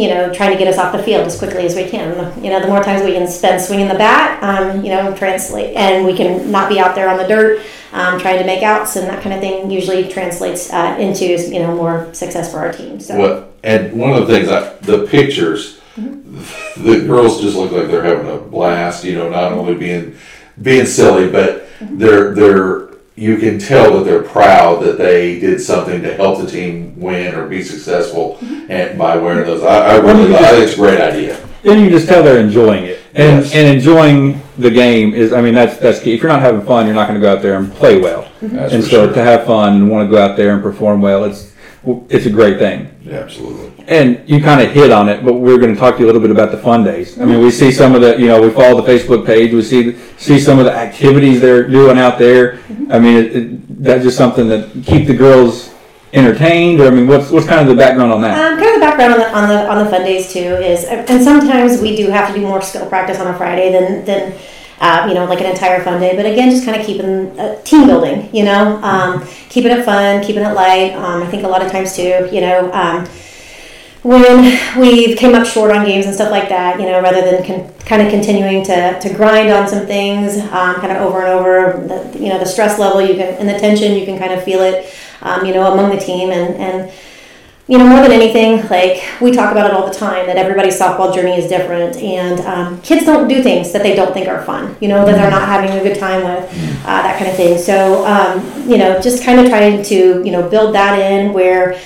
you know, trying to get us off the field as quickly as we can. You know, the more times we can spend swinging the bat, um, you know, translate, and we can not be out there on the dirt um, trying to make outs and that kind of thing usually translates uh, into, you know, more success for our team. So. Well, and one of the things, I, the pictures, mm-hmm. the girls just look like they're having a blast, you know, not only being being silly, but mm-hmm. they're they're you can tell that they're proud that they did something to help the team win or be successful, and by wearing those, I, I really like it's a great idea. And you just tell they're enjoying it, and yes. and enjoying the game is, I mean, that's that's key. If you're not having fun, you're not going to go out there and play well. Mm-hmm. And so sure. to have fun and want to go out there and perform well, it's it's a great thing. Yeah, absolutely. And you kind of hit on it, but we're going to talk to you a little bit about the fun days. I mean, we see some of the, you know, we follow the Facebook page. We see see some of the activities they're doing out there. I mean, it, it, that's just something that keep the girls entertained. Or I mean, what's what's kind of the background on that? Um, kind of the background on the on the on the fun days too is, and sometimes we do have to do more skill practice on a Friday than than. Uh, you know, like an entire fun day, but again, just kind of keeping uh, team building, you know, um, keeping it fun, keeping it light. Um, I think a lot of times too, you know, um, when we came up short on games and stuff like that, you know, rather than con- kind of continuing to, to grind on some things, um, kind of over and over, the, you know, the stress level you can, and the tension, you can kind of feel it, um, you know, among the team and, and, you know, more than anything, like, we talk about it all the time, that everybody's softball journey is different, and um, kids don't do things that they don't think are fun, you know, that they're not having a good time with, uh, that kind of thing. So, um, you know, just kind of trying to, you know, build that in where,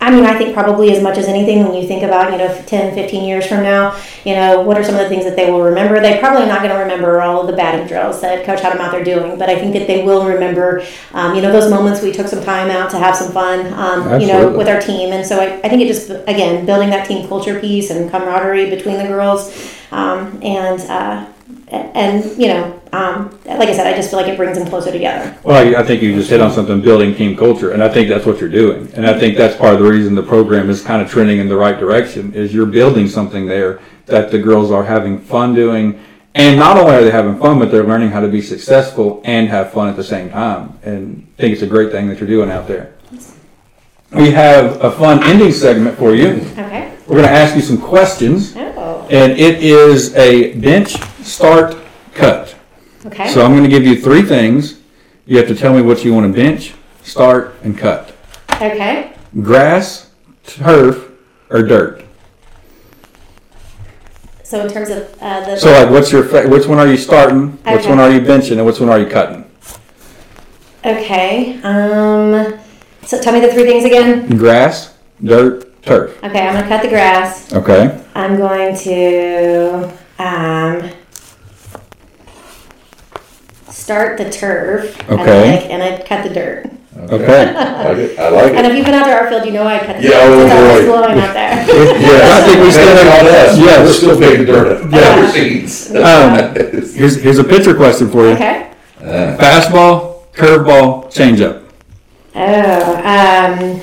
I mean, I think probably as much as anything, when you think about, you know, ten, fifteen years from now, you know, what are some of the things that they will remember? They're probably not going to remember all of the batting drills that Coach had them out there doing, but I think that they will remember, um, you know, those moments we took some time out to have some fun, um, you know, with our team. And so I, I think it just, again, building that team culture piece and camaraderie between the girls, um, and, uh, and, you know, um, like I said, I just feel like it brings them closer together. Well, I, I think you just hit on something, building team culture, and I think that's what you're doing. And I think that's part of the reason the program is kind of trending in the right direction, is you're building something there that the girls are having fun doing. And not only are they having fun, but they're learning how to be successful and have fun at the same time. And I think it's a great thing that you're doing out there. We have a fun ending segment for you. Okay. We're going to ask you some questions. Oh. And it is a bench start cut. Okay. So I'm going to give you three things. You have to tell me what you want to bench, start, and cut. Okay. Grass, turf, or dirt. So in terms of uh, the. So like, what's your which one are you starting? Okay. Which one are you benching? And which one are you cutting? Okay. Um. So tell me the three things again. Grass, dirt, turf. Okay, I'm gonna cut the grass. Okay. I'm going to um. start the turf, okay, and I cut the dirt. Okay, I like it. I like it. And if you've been out to our field, you know I cut the dirt. Yeah, oh, it's right. Blowing out there. Yeah, I think we still have us. Yeah, we're still picking dirt up. Yeah, seeds. Um, here's here's a pitcher question for you. Okay. Uh, Fastball, curveball, changeup. Oh, um,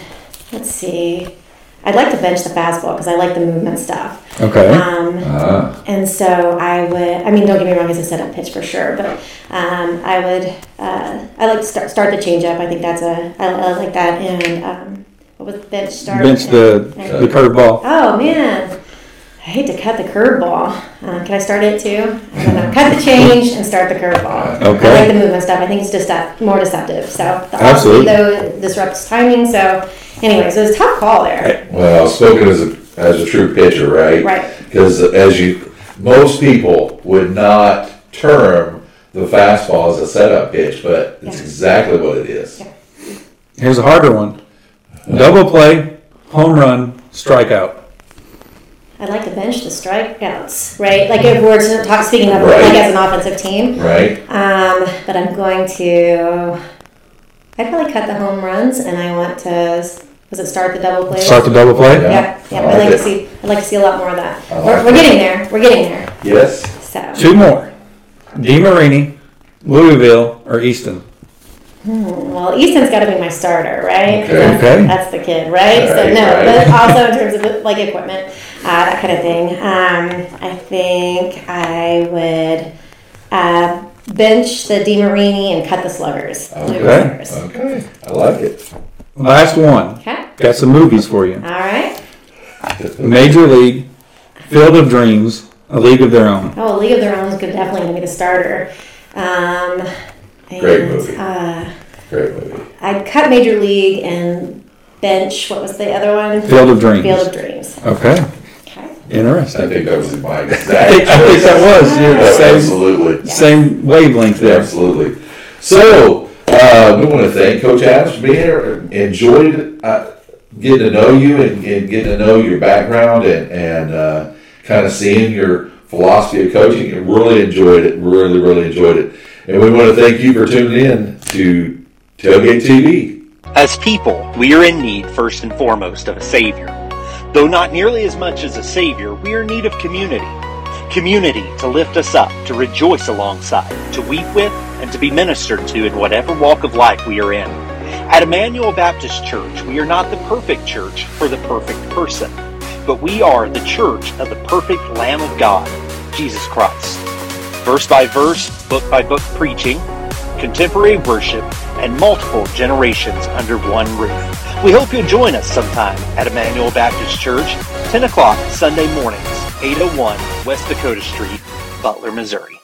let's see. I'd like to bench the fastball because I like the movement stuff. Okay. Um, uh. And so I would, I mean, don't get me wrong, it's a setup pitch for sure, but um, I would, uh, I like to start, start the changeup. I think that's a, I, I like that. And um, what was the bench start? Bench the, uh, the curveball. Oh, man. I hate to cut the curveball. Uh, can I start it too? I don't know. Cut the change and start the curveball. Okay. I like the movement stuff. I think it's just decept- more deceptive. So the Absolutely. Though it disrupts timing. So anyway, so it's a tough call there. Well, spoken as a, as a true pitcher, right? Right. Because as you, most people would not term the fastball as a setup pitch, but it's yeah. exactly what it is. Yeah. Here's a harder one. Double play, home run, strikeout. I'd like to bench the strikeouts, right? Like if we're talking, speaking of right. like as an offensive team, right? Um, but I'm going to. I'd probably cut the home runs, and I want to. Was it start the double play? Start the double play. Yeah, yeah. yeah. Like I'd like it. to see. I'd like to see a lot more of that. Like we're, we're getting there. We're getting there. Yes. So two more: DeMarini, Louisville, or Easton. Hmm. Well, Easton's got to be my starter, right? Okay. That's, okay. that's the kid, right? right so no, right. but also in terms of like equipment. Uh, that kind of thing. Um, I think I would uh, bench the DeMarini and cut the sluggers. Okay. Sluggers. Okay. I like it. Last one. Okay. Got some movies for you. All right. Major League, Field of Dreams, A League of Their Own. Oh, A League of Their Own is definitely going to be the starter. Um, and, Great movie. Uh, Great movie. I'd cut Major League and bench. What was the other one? Field of Dreams. Field of Dreams. Okay. Interesting. I think that was my exact choice. I think that was. Yeah, that same, absolutely. Same wavelength there. Absolutely. So, uh, we want to thank Coach Adams for being here. Enjoyed uh, getting to know you and, and getting to know your background and, and uh, kind of seeing your philosophy of coaching. And really enjoyed it. Really, really enjoyed it. And we want to thank you for tuning in to Tailgate T V. As people, we are in need first and foremost of a savior. Though not nearly as much as a savior, we are in need of community. Community to lift us up, to rejoice alongside, to weep with, and to be ministered to in whatever walk of life we are in. At Emmanuel Baptist Church, we are not the perfect church for the perfect person, but we are the church of the perfect Lamb of God, Jesus Christ. Verse by verse, book by book preaching, contemporary worship, and multiple generations under one roof. We hope you'll join us sometime at Emmanuel Baptist Church, ten o'clock Sunday mornings, eight oh one West Dakota Street, Butler, Missouri.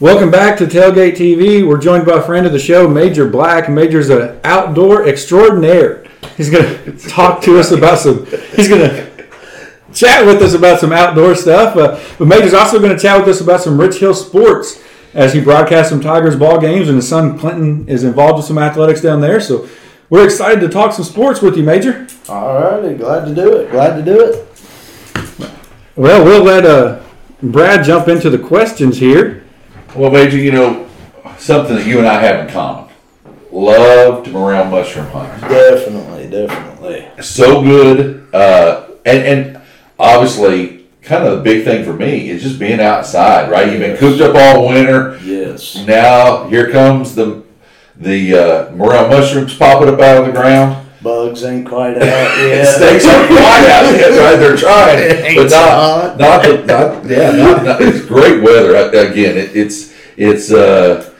Welcome back to Tailgate T V. We're joined by a friend of the show, Major Black. Major's an outdoor extraordinaire. He's going to talk to us about some, he's going to chat with us about some outdoor stuff. Uh, but Major's also going to chat with us about some Rich Hill sports as he broadcasts some Tigers ball games, and his son Clinton is involved with some athletics down there. So we're excited to talk some sports with you, Major. All righty. Glad to do it. Glad to do it. Well, we'll let uh, Brad jump into the questions here. Well, Major, you know, something that you and I have in common. Love to morel mushroom hunt. Definitely, definitely. So good. Uh, and, and obviously, kind of the big thing for me is just being outside, right? You've been cooped up all winter. Yes. Now, here comes the the uh, morel mushrooms popping up out of the ground. Bugs ain't quite out yet. Snakes aren't quite out yet, right? They're trying, it but not, not, the, not, yeah, not, not. It's great weather again. It, it's it's uh,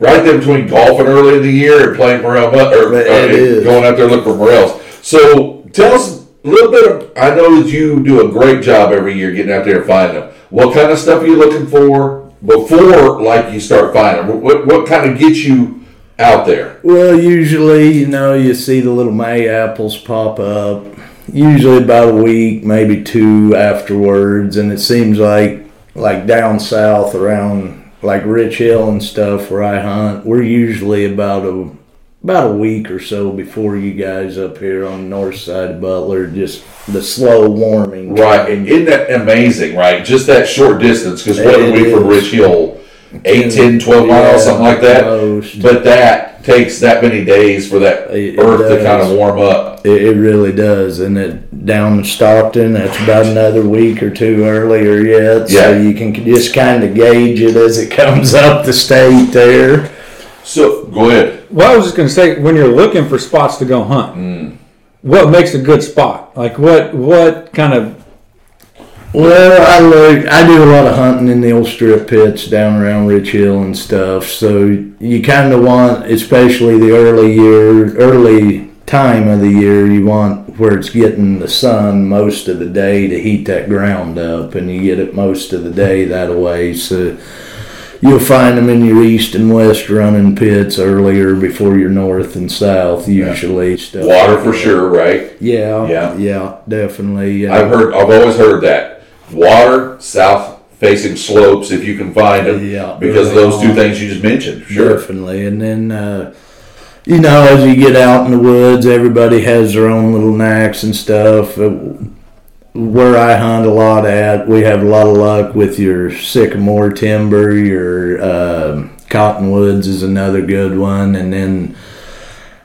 right there between golfing early in the year and playing morel, or, or going out there looking for morels. So tell us a little bit of, I know that you do a great job every year getting out there and finding them. What kind of stuff are you looking for before, like, you start finding them? What what kind of gets you out there? Well, usually, you know, you see the little May apples pop up, usually about a week, maybe two afterwards, and it seems like, like down south around like Rich Hill and stuff where I hunt, we're usually about a about a week or so before you guys up here on the north side of Butler, just the slow warming. Right, and isn't that amazing, right? Just that short distance, because what a week from Rich Hill. eight, ten, twelve yeah, miles, something like that. Most. But that takes that many days for that it, earth it to kind of warm up. It, it really does. And it, down in Stockton, that's about another week or two earlier yet. Yeah. So you can just kind of gauge it as it comes up the state there. So, go ahead. Well, I was just going to say, when you're looking for spots to go hunt, mm. what makes a good spot? Like, what what kind of... Well, I look, I do a lot of hunting in the old strip pits down around Rich Hill and stuff, so you kind of want, especially the early year, early time of the year, you want where it's getting the sun most of the day to heat that ground up, and you get it most of the day that way, so you'll find them in your east and west running pits earlier before your north and south, usually. Yeah. Stuff water like for that. Sure, right? Yeah, yeah, yeah, definitely. I've heard, I've always heard that. Water, south-facing slopes, if you can find them, yeah, because of those two things you just mentioned. Sure. Definitely. And then, uh, you know, as you get out in the woods, everybody has their own little knacks and stuff. Where I hunt a lot at, we have a lot of luck with your sycamore timber, your uh, cottonwoods is another good one, and then...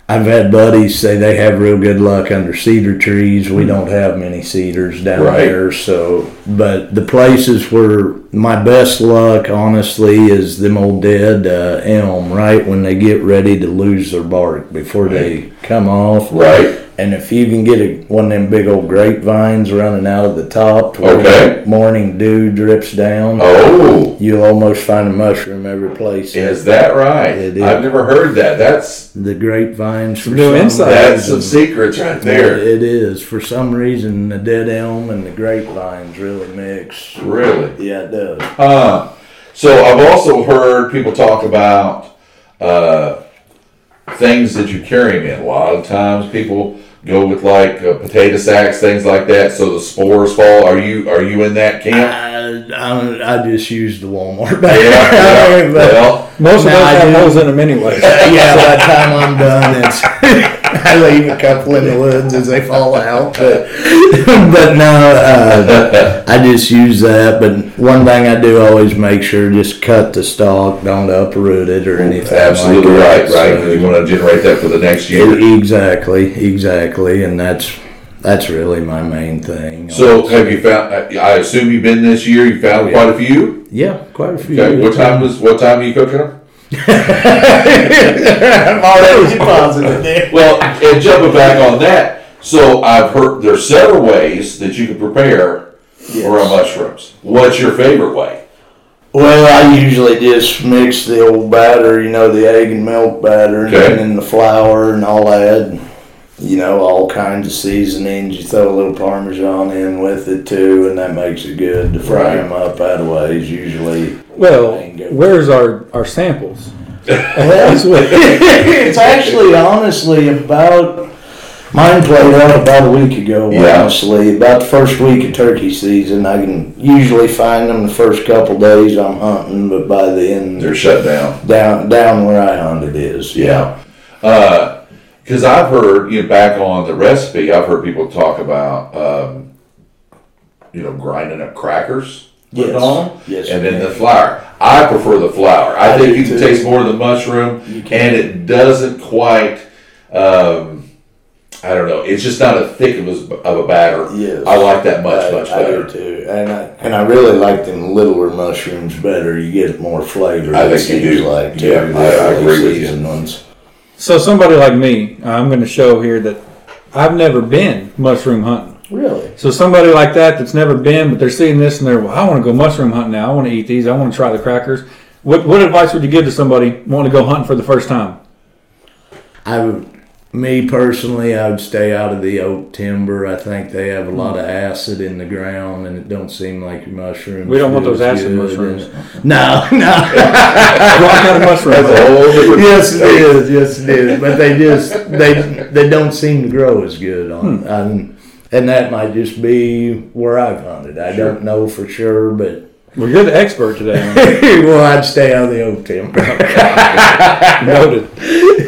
I've had buddies say they have real good luck under cedar trees. We don't have many cedars down right. there, so but the places where my best luck, honestly, is them old dead uh, elm. Right when they get ready to lose their bark before right. they come off. Right. And if you can get a, one of them big old grapevines running out of the top where okay. the morning dew drips down, oh, you'll almost find a mushroom every place. Is that right? It is. I've never heard that. That's the grapevines. For new insight. That's some secrets right there. It is. For some reason, the dead elm and the grapevines really mix. Really? Yeah, it does. Uh, so I've also heard people talk about uh, things that you carry them in. A lot of times people... go with like uh, potato sacks, things like that, so the spores fall. Are you are you in that camp? I I, I just use the Walmart bag. Yeah, yeah. Well, most of us have those in them anyway. Yeah, by the time I'm done, it's I leave a couple in the woods as they fall out, but but no, uh, I just use that. But one thing I do always make sure, just cut the stalk, don't uproot it or anything. Absolutely like right, that. right. So you want to generate that for the next year. Exactly, exactly, and that's that's really my main thing. So have you found? I assume you've been this year. You found oh, yeah. quite a few. Yeah, quite a few. Okay, what time was? What time are you coaching them? I'm already positive there. Well, and jumping back on that, so I've heard there's several ways that you can prepare yes. for mushrooms. What's your favorite way? Well, I usually just mix the old batter, you know, the egg and milk batter, okay. and then the flour and all that. And, you know, all kinds of seasonings. You throw a little Parmesan in with it too, and that makes it good to fry right. them up out of ways usually. Well, where's our, our samples? It's actually, honestly, about, mine played out about a week ago, yeah. honestly. About the first week of turkey season, I can usually find them the first couple days I'm hunting, but by then... They're shut down. Down down where I hunt it is, yeah. Because yeah. uh, I've heard, you know, back on the recipe, I've heard people talk about, um, you know, grinding up crackers. Yes. On, yes, and then the flour. I prefer the flour. I, I think you can taste more of the mushroom, and it doesn't quite, um, I don't know, it's just not as thick of a, of a batter. Yes. I like that much, I, much better. I do too. And I, and I really like them littler mushrooms better. You get more flavor. I think you do. Like yeah, I, I agree with you. Ones. So somebody like me, I'm going to show here that I've never been mushroom hunting. Really? So somebody like that that's never been, but they're seeing this and they're, well, I want to go mushroom hunting now. I want to eat these. I want to try the crackers. What what advice would you give to somebody wanting to go hunting for the first time? I would, me personally, I would stay out of the oak timber. I think they have a lot of acid in the ground, and it don't seem like your mushrooms. We don't want those acid good. mushrooms. No, no. What kind of mushrooms? Yes, it is. Yes, it is. But they just they they don't seem to grow as good on. Hmm. on And that might just be where I've hunted. I sure. don't know for sure, but... Well, you're the expert today. Well, I'd stay out of the oak timber. Noted.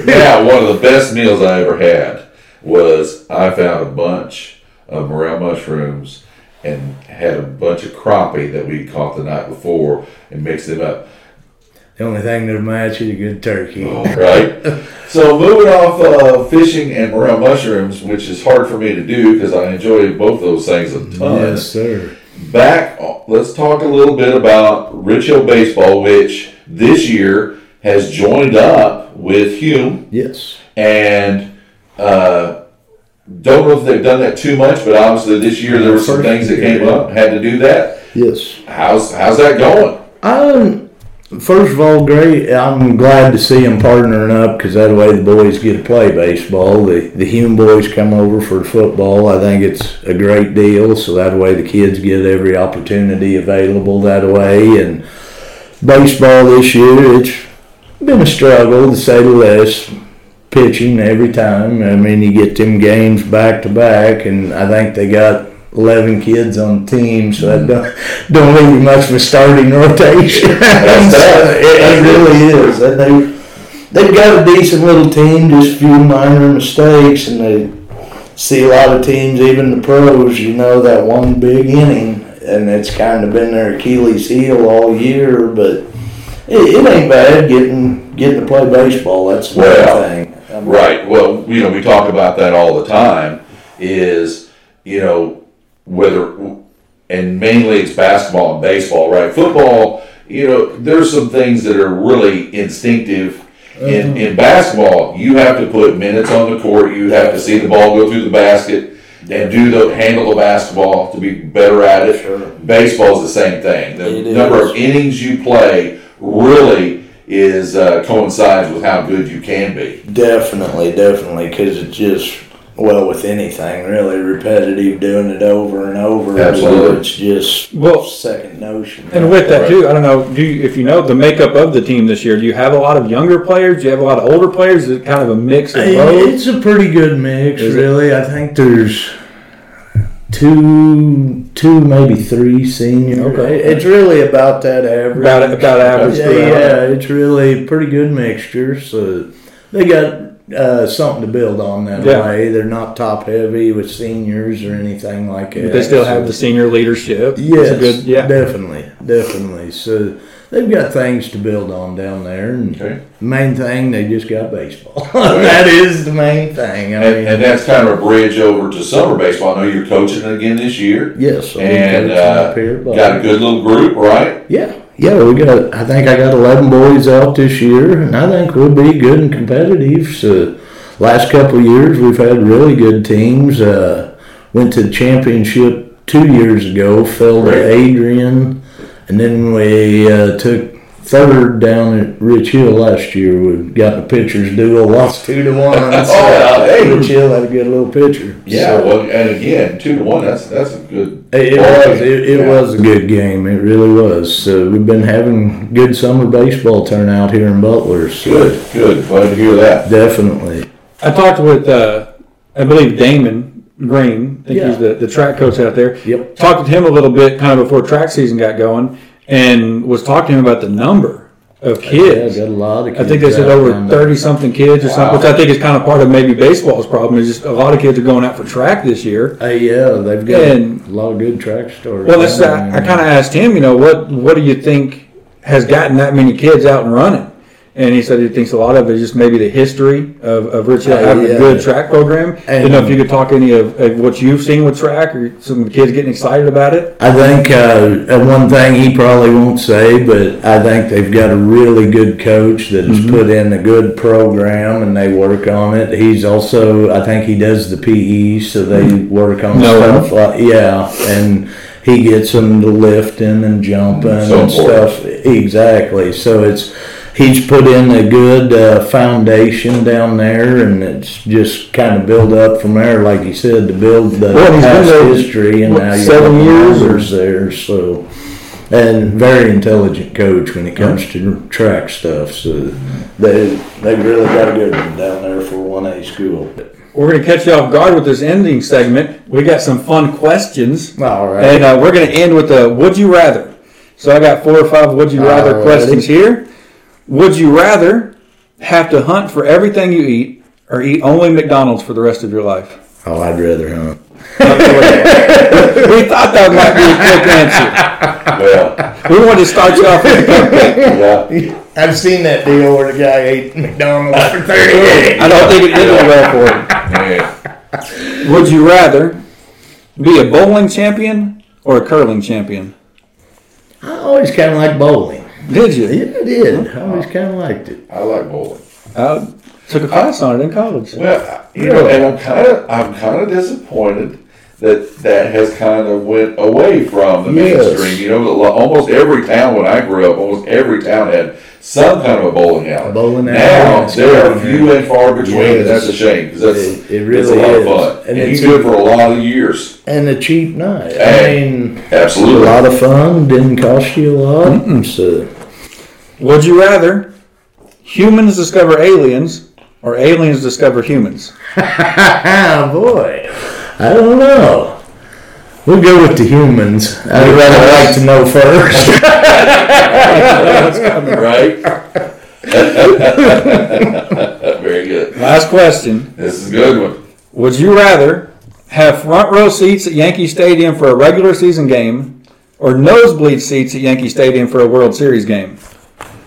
Yeah, one of the best meals I ever had was I found a bunch of morel mushrooms and had a bunch of crappie that we caught the night before and mixed them up. The only thing that'll match is a good turkey. Oh, right. So moving off of uh, fishing and morel mushrooms, which is hard for me to do because I enjoy both those things a ton. Yes, sir. Back, let's talk a little bit about Rich Hill Baseball, which this year has joined up with Hume. Yes. And uh, don't know if they've done that too much, but obviously this year there were some things that came up and had to do that. Yes. How's, how's that going? Um. First of all, great. I'm glad to see them partnering up because that way the boys get to play baseball. The the Hume boys come over for football. I think it's a great deal. So that way the kids get every opportunity available that way. And baseball this year, it's been a struggle to say the least. Pitching every time. I mean, you get them games back to back, and I think they got eleven kids on the team, so I don't, don't leave you much of a starting rotation. It, it really is. And they, they've got a decent little team, just a few minor mistakes, and they see a lot of teams, even the pros, you know, that one big inning, and it's kind of been their Achilles heel all year, but it, it ain't bad getting getting to play baseball. That's one well, thing. I mean, right. Well, you know, we talk about that all the time is, you know, whether, and mainly it's basketball and baseball, right? Football, you know, there's some things that are really instinctive. In, mm-hmm. in basketball, you have to put minutes on the court. You have to see the ball go through the basket and do the handle the basketball to be better at it. Sure. Baseball is the same thing. The it number is. of innings you play really is uh, coincides with how good you can be. Definitely, definitely, because it just... Well, with anything, really, repetitive, doing it over and over. Absolutely. It's just well, second notion. And right with that, right. too, I don't know do you, if you know the makeup of the team this year. Do you have a lot of younger players? Do you have a lot of older players? Is it kind of a mix of both? It's a pretty good mix, Is really. It? I think there's two, two maybe three seniors. Okay. It's really about that average. About, about average. Yeah, yeah, it's really a pretty good mixture. So they got... Uh, something to build on that yeah. way. They're not top heavy with seniors or anything like that. But they still have so, the senior leadership. Yes, good, yeah, definitely, definitely. So they've got things to build on down there. And okay. the main thing, they just got baseball. Right. That is the main thing. I and, mean, and that's kind of a bridge over to summer baseball. I know you're coaching again this year. Yes, so and uh, here, got a good little group, right? Yeah. Yeah, we got. I think I got eleven boys out this year, and I think we'll be good and competitive. So, last couple of years, we've had really good teams. Uh, went to the championship two years ago, fell to Adrian, and then we uh, took third down at Rich Hill last year. We got the pitchers duel, lost two to one. So oh, hey. Rich Hill had a good little pitcher. Yeah, so, well, and again, two to one. That's that's a good. It was it, it yeah. was a good game. It really was. So we've been having good summer baseball turnout here in Butler. So good, good. Glad to hear that. Definitely. I talked with uh, I believe Damon Green. I think yeah. he's the, the track coach out there. Yep. Talked with him a little bit kind of before track season got going. And was talking to him about the number of kids. Yeah, got a lot of kids. I think they said over thirty-something kids or wow. something, which I think is kind of part of maybe baseball's problem. Is just a lot of kids are going out for track this year. Hey, yeah, they've got and, a lot of good track stories. Well, that's, I, I kind of asked him, you know, what what do you think has gotten that many kids out and running? And he said he thinks a lot of it is just maybe the history of, of Rich Hill having uh, yeah. a good track program. I don't know if you could talk any of, of what you've seen with track or some of the kids getting excited about it. I think uh, one thing he probably won't say, but I think they've got a really good coach that has mm-hmm. put in a good program and they work on it. He's also, I think he does the P E, so they mm-hmm. work on no. stuff. Like, yeah, and he gets them to lifting and jumping so and important. Stuff. Exactly. So it's... He's put in a good uh, foundation down there, and it's just kind of built up from there, like you said, to build the well, past there, history. And what, now seven years or there, so and very intelligent coach when it comes yeah. to track stuff. So they they really got a good one down there for one A school. We're going to catch you off guard with this ending segment. We got some fun questions. All right, and uh, we're going to end with a "Would you rather." So I got four or five "Would you rather" All questions right. here. Would you rather have to hunt for everything you eat or eat only McDonald's for the rest of your life? Oh, I'd rather hunt. We thought that might be a quick answer. Well, we wanted to start you off with a cupcake. Yeah. I've seen that deal where the guy ate McDonald's for thirty days. I don't think it did well for him. Yeah. Would you rather be a bowling champion or a curling champion? I always kind of like bowling. Did you? Yeah, I did. I always kind of liked it. I like bowling. I took a class I, on it in college. Well, you know, and I'm kind of, I'm kind of disappointed that that has kind of went away from the yes. mainstream. You know, almost every town when I grew up, almost every town had some kind of a bowling alley. Bowling alley. Now there are few and far between, yes. and that's a shame because that's it, it really it's a lot is. Of fun, and, and you do it for a lot of years. And a cheap night. I mean, absolutely, a lot of fun. Didn't cost you a lot. Mm-mm, so. Would you rather humans discover aliens or aliens discover humans? Boy, I don't know. We'll go with the humans. I'd rather like to know first. Right? Very good. Last question. This is a good one. Would you rather have front row seats at Yankee Stadium for a regular season game or nosebleed seats at Yankee Stadium for a World Series game?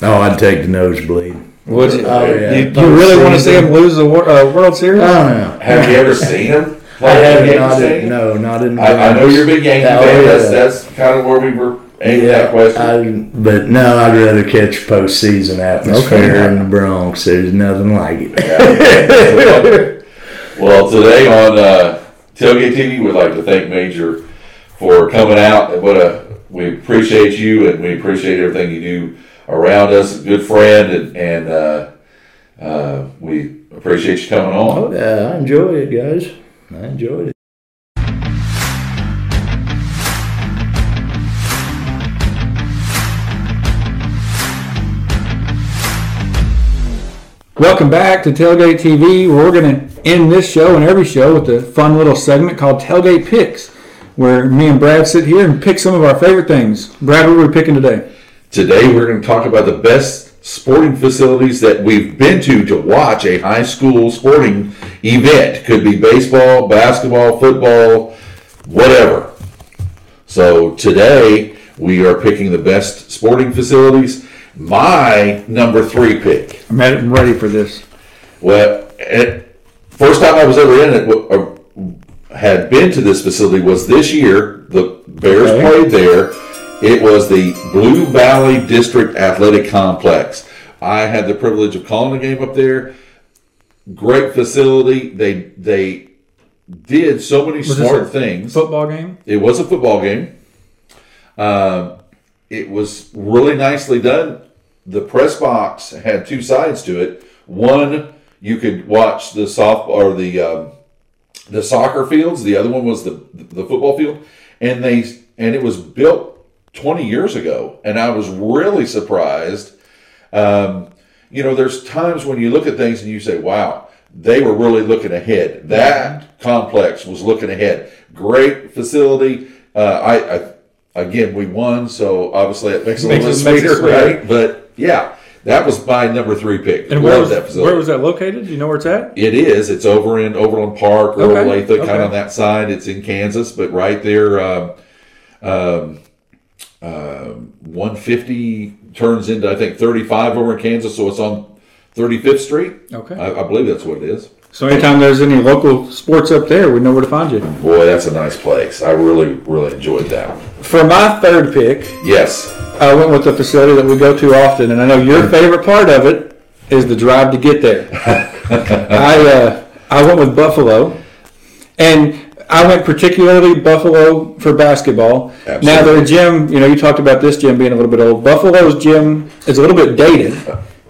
Oh, I'd take the nosebleed. Would you? Oh, yeah. You, you really want to see him lose the uh, World Series? I don't know. Have you ever seen him? I have not. In, no, not in. I, I know you're a big Yankee oh, fan. Yeah. That's, that's kind of where we were aiming yeah, that question. I, but no, I'd rather catch postseason atmosphere okay. in the Bronx. There's nothing like it. Yeah. Well, today on uh, Tailgate T V, we'd like to thank Major for coming out. What a we appreciate you, and we appreciate everything you do around us, a good friend, and, and uh, uh, we appreciate you coming on. Oh, yeah, I enjoy it, guys. I enjoyed it. Welcome back to Tailgate T V. We're going to end this show and every show with a fun little segment called Tailgate Picks, where me and Brad sit here and pick some of our favorite things. Brad, what are we picking today? Today we're going to talk about the best sporting facilities that we've been to to watch a high school sporting event. Could be baseball, basketball, football, whatever. So today we are picking the best sporting facilities. My number three pick. I'm at it and ready for this. Well, first time I was ever in it, or had been to this facility, was this year. The Bears okay. played there. It was the Blue Valley District Athletic Complex. I had the privilege of calling a game up there. Great facility. They they did so many was smart this a things. Football game? It was a football game. Uh, it was really nicely done. The press box had two sides to it. One, you could watch the soft or the um, the soccer fields. The other one was the the football field, and they and it was built twenty years ago, and I was really surprised. Um, you know, there's times when you look at things and you say, wow, they were really looking ahead. That complex was looking ahead. Great facility. Uh, I, I again, we won, so obviously it makes it a little sweeter, right? But, yeah, that was my number three pick. And where was that facility? Where was that located? Do you know where it's at? It is. It's over in Overland Park, or okay. Olathe, okay. kind of on that side. It's in Kansas, but right there, um, um Uh, one fifty turns into, I think, thirty-five over in Kansas, so it's on thirty-fifth Street. Okay. I, I believe that's what it is. So anytime there's any local sports up there, we know where to find you. Boy, that's a nice place. I really, really enjoyed that one. For my third pick, yes, I went with a facility that we go to often, and I know your favorite part of it is the drive to get there. I uh, I went with Buffalo, and I went particularly Buffalo for basketball. Absolutely. Now their gym, you know, you talked about this gym being a little bit old. Buffalo's gym is a little bit dated.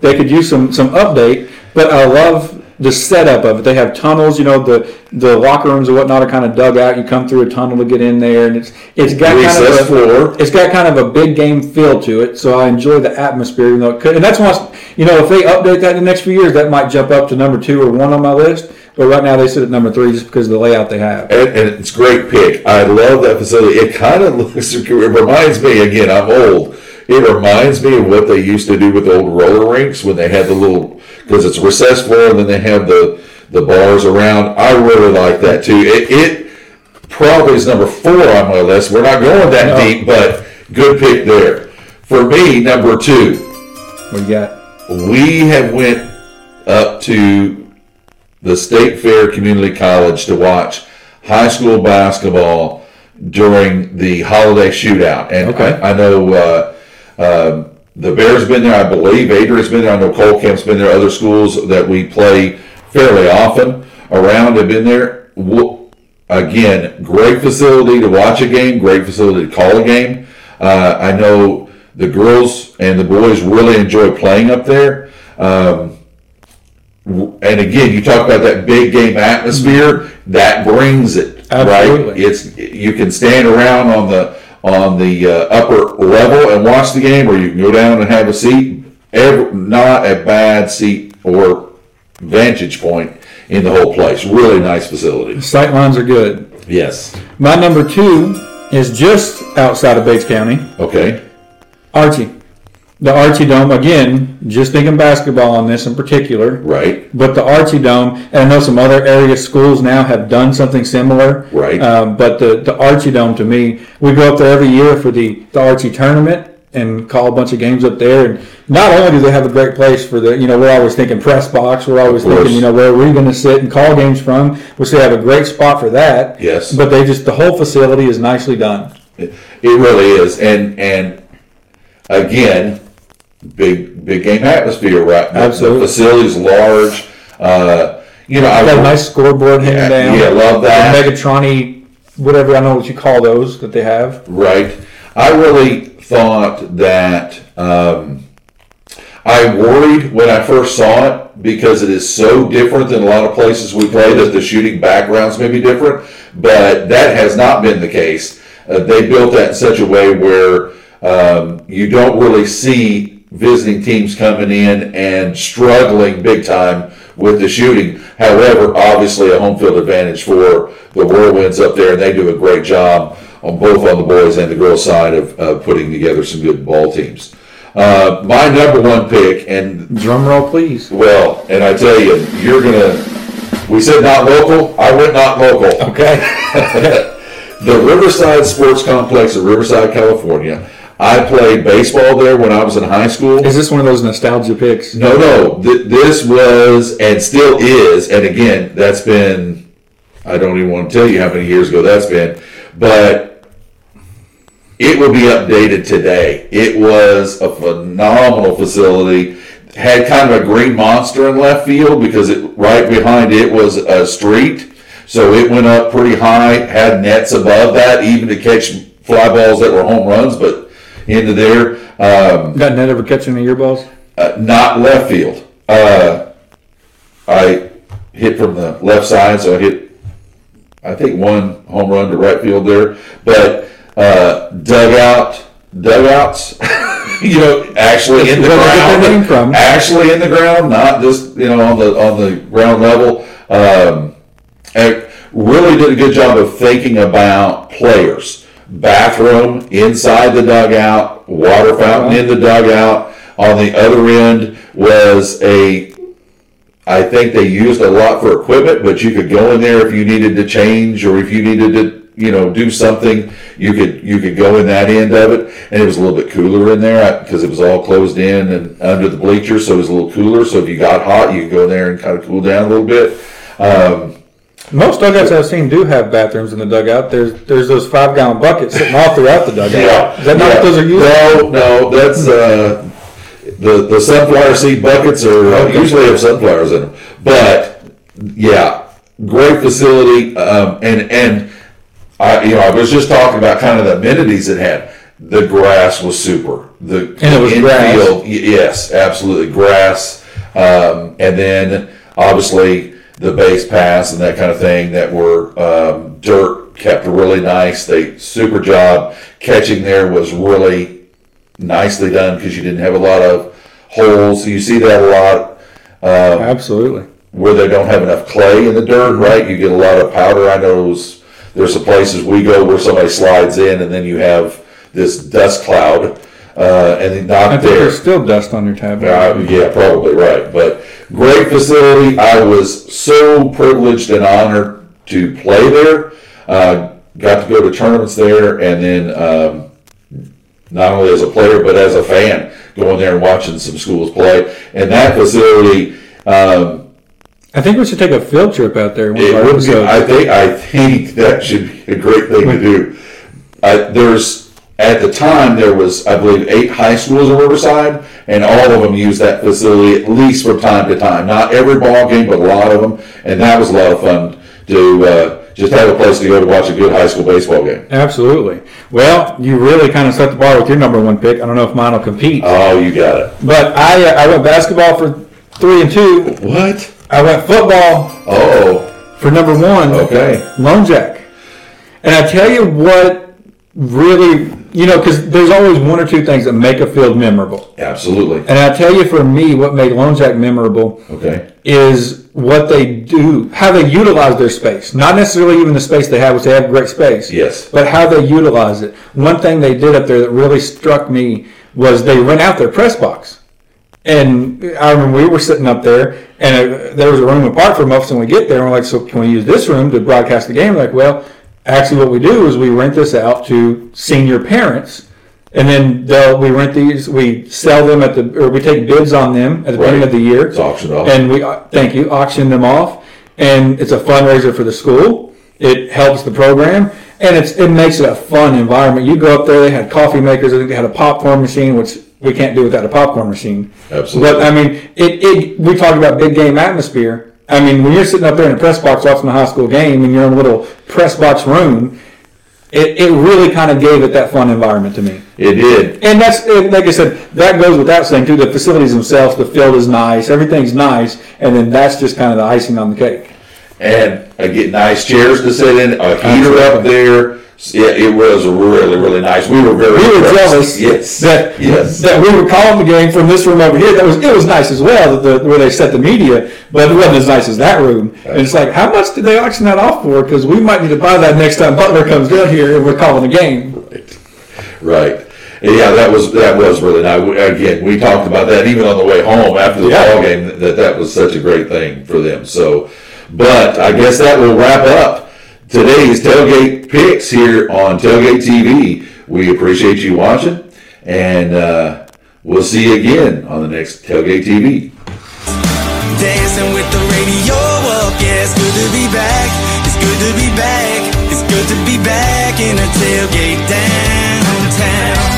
They could use some some update, but I love the setup of it. They have tunnels, you know, the the locker rooms and whatnot are kind of dug out. You come through a tunnel to get in there, and it's it's got Recess kind of a floor. It's got kind of a big game feel to it. So I enjoy the atmosphere, even though it could. And that's why, you know, if they update that in the next few years, that might jump up to number two or one on my list. But right now they sit at number three just because of the layout they have. And, and it's a great pick. I love that facility. It kind of looks, it reminds me, again, I'm old. It reminds me of what they used to do with the old roller rinks when they had the little, because it's a recessed floor and then they have the, the bars around. I really like that too. It, it probably is number four on my list. We're not going that no. deep, but good pick there. For me, number two. What do you got? We have went up to the State Fair Community College to watch high school basketball during the holiday shootout. And okay. I, I know uh, uh, the Bears been there, I believe. Adrian's been there. I know Cole Kemp's been there. Other schools that we play fairly often around have been there. We'll, again, great facility to watch a game, great facility to call a game. Uh, I know the girls and the boys really enjoy playing up there. Um, And again, you talk about that big game atmosphere. That brings it, Absolutely. Right? It's you can stand around on the on the uh, upper level and watch the game, or you can go down and have a seat. Every, not a bad seat or vantage point in the whole place. Really nice facility. The sight lines are good. Yes. My number two is just outside of Bates County. Okay. Archie. The Archie Dome, again, just thinking basketball on this in particular. Right. But the Archie Dome, and I know some other area schools now have done something similar. Right. Um, but the, the Archie Dome, to me, we go up there every year for the, the Archie tournament and call a bunch of games up there. And not only do they have a great place for the, you know, we're always thinking press box. We're always thinking, you know, where we're going to sit and call games from. We still have a great spot for that. Yes. But they just, the whole facility is nicely done. It, it really is. And, and again... Big big game atmosphere, right? Absolutely. The facility's large. Uh, you know, I got a nice scoreboard hanging yeah, down. Yeah, love that. The Megatron-y, whatever, I don't know what you call those that they have. Right. I really thought that um, I worried when I first saw it because it is so different than a lot of places we play that the shooting backgrounds may be different, but that has not been the case. Uh, they built that in such a way where um, you don't really see visiting teams coming in and struggling big time with the shooting. However, obviously a home field advantage for the Whirlwinds up there, and they do a great job on both on the boys and the girls side of uh, putting together some good ball teams. Uh, my number one pick, and drum roll, please. Well, and I tell you, you're gonna. We said not local. I went not local. Okay. The Riverside Sports Complex of Riverside, California. I played baseball there when I was in high school. Is this one of those nostalgia picks? No, no. Th- this was, and still is, and again, that's been. I don't even want to tell you how many years ago that's been, but. It will be updated today. It was a phenomenal facility. Had kind of a green monster in left field because it, right behind it was a street. So it went up pretty high, had nets above that, even to catch fly balls that were home runs, but into there. Um, Got net ever catching any of your balls? Uh, not left field. Uh, I hit from the left side, so I hit, I think, one home run to right field there. But... Uh, dugout, dugouts, you know, actually in the ground, actually in the ground, not just, you know, on the, on the ground level. Um, and really did a good job of thinking about players. Bathroom inside the dugout, water fountain in the dugout. On the other end was a, I think they used a lot for equipment, but you could go in there if you needed to change or if you needed to, you know, do something, you could you could go in that end of it, and it was a little bit cooler in there because it was all closed in and under the bleachers, so it was a little cooler. So if you got hot, you could go in there and kind of cool down a little bit. Um, Most dugouts I've seen do have bathrooms in the dugout. There's there's those five-gallon buckets sitting all throughout the dugout. Yeah, is that not yeah. what those are used? No, no, that's uh, the, the sunflower seed buckets are uh, usually have sunflowers in them. But, yeah, great facility, um, and and I, you know, I was just talking about kind of the amenities it had. The grass was super. The and it was infield, grass. Yes, absolutely, grass. Um, and then obviously the base paths and that kind of thing that were um, dirt kept really nice. They super job catching there was really nicely done because you didn't have a lot of holes. You see that a lot. Um, absolutely. Where they don't have enough clay in the dirt, right? You get a lot of powder. I know. There's some places we go where somebody slides in, and then you have this dust cloud, uh, and not I think there. There's still dust on your tablet. Uh, yeah, probably right. But great facility. I was so privileged and honored to play there. Uh, got to go to tournaments there, and then um, not only as a player but as a fan, going there and watching some schools play. And that facility. Um, I think we should take a field trip out there. One it would be, I think I think that should be a great thing to do. Uh, there's at the time there was I believe eight high schools in Riverside, and all of them used that facility at least from time to time. Not every ball game, but a lot of them, and that was a lot of fun to uh, just have a place to go to watch a good high school baseball game. Absolutely. Well, you really kind of set the bar with your number one pick. I don't know if mine will compete. Oh, you got it. But I uh, I went basketball for three and two. What? I went football oh. for number one, okay. Lone Jack. And I tell you what really, you know, because there's always one or two things that make a field memorable. Absolutely. And I tell you for me what made Lone Jack memorable okay. is what they do, how they utilize their space. Not necessarily even the space they have, which they have great space. Yes. But how they utilize it. One thing they did up there that really struck me was they rent out their press box. And I remember we were sitting up there, and it, there was a room apart from us, and we get there, and we're like, so can we use this room to broadcast the game? We're like, well, actually what we do is we rent this out to senior parents, and then they'll, we rent these, we sell them at the, or we take bids on them at the right. beginning of the year. It's auctioned off. And we, thank you, auction them off, and it's a fundraiser for the school. It helps the program. And it's, it makes it a fun environment. You go up there, they had coffee makers, I think they had a popcorn machine, which we can't do without a popcorn machine. Absolutely. But, I mean, it, it. we talked about big game atmosphere. I mean, when you're sitting up there in a press box watching a high school game and you're in a little press box room, it, it really kind of gave it that fun environment to me. It did. And that's, like I said, that goes without saying, too. The facilities themselves, the field is nice, everything's nice, and then that's just kind of the icing on the cake. And I get nice chairs to sit in, a heater up there. Yeah, it was really, really nice. We were very We were jealous yes. That, yes. that we were calling the game from this room over here. That was It was nice as well, the, where they set the media, but it wasn't as nice as that room. Right. And it's like, how much did they auction that off for? Because we might need to buy that next time Butler comes down here and we're calling the game. Right. Right. And yeah, that was that was really nice. Again, we talked about that even on the way home after the yeah. ball game, that that was such a great thing for them. So, but I guess that will wrap up today's tailgate picks here on Tailgate T V. We appreciate you watching, and uh, we'll see you again on the next Tailgate T V. Dancing with the radio up, yeah, it's good to be back. It's good to be back. It's good to be back in a tailgate downtown.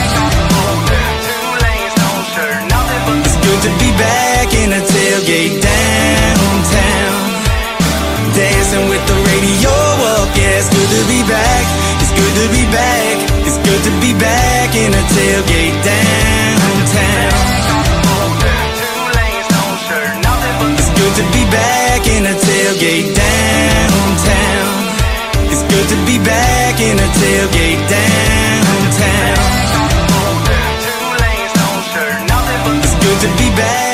It's good to be back in a tailgate downtown. Dancing with the radio up, yeah, it's good to be back. It's good to be back. It's good to be back in a tailgate downtown. It's good to be back in a tailgate downtown. It's good to be back in a tailgate downtown. It's good to be back.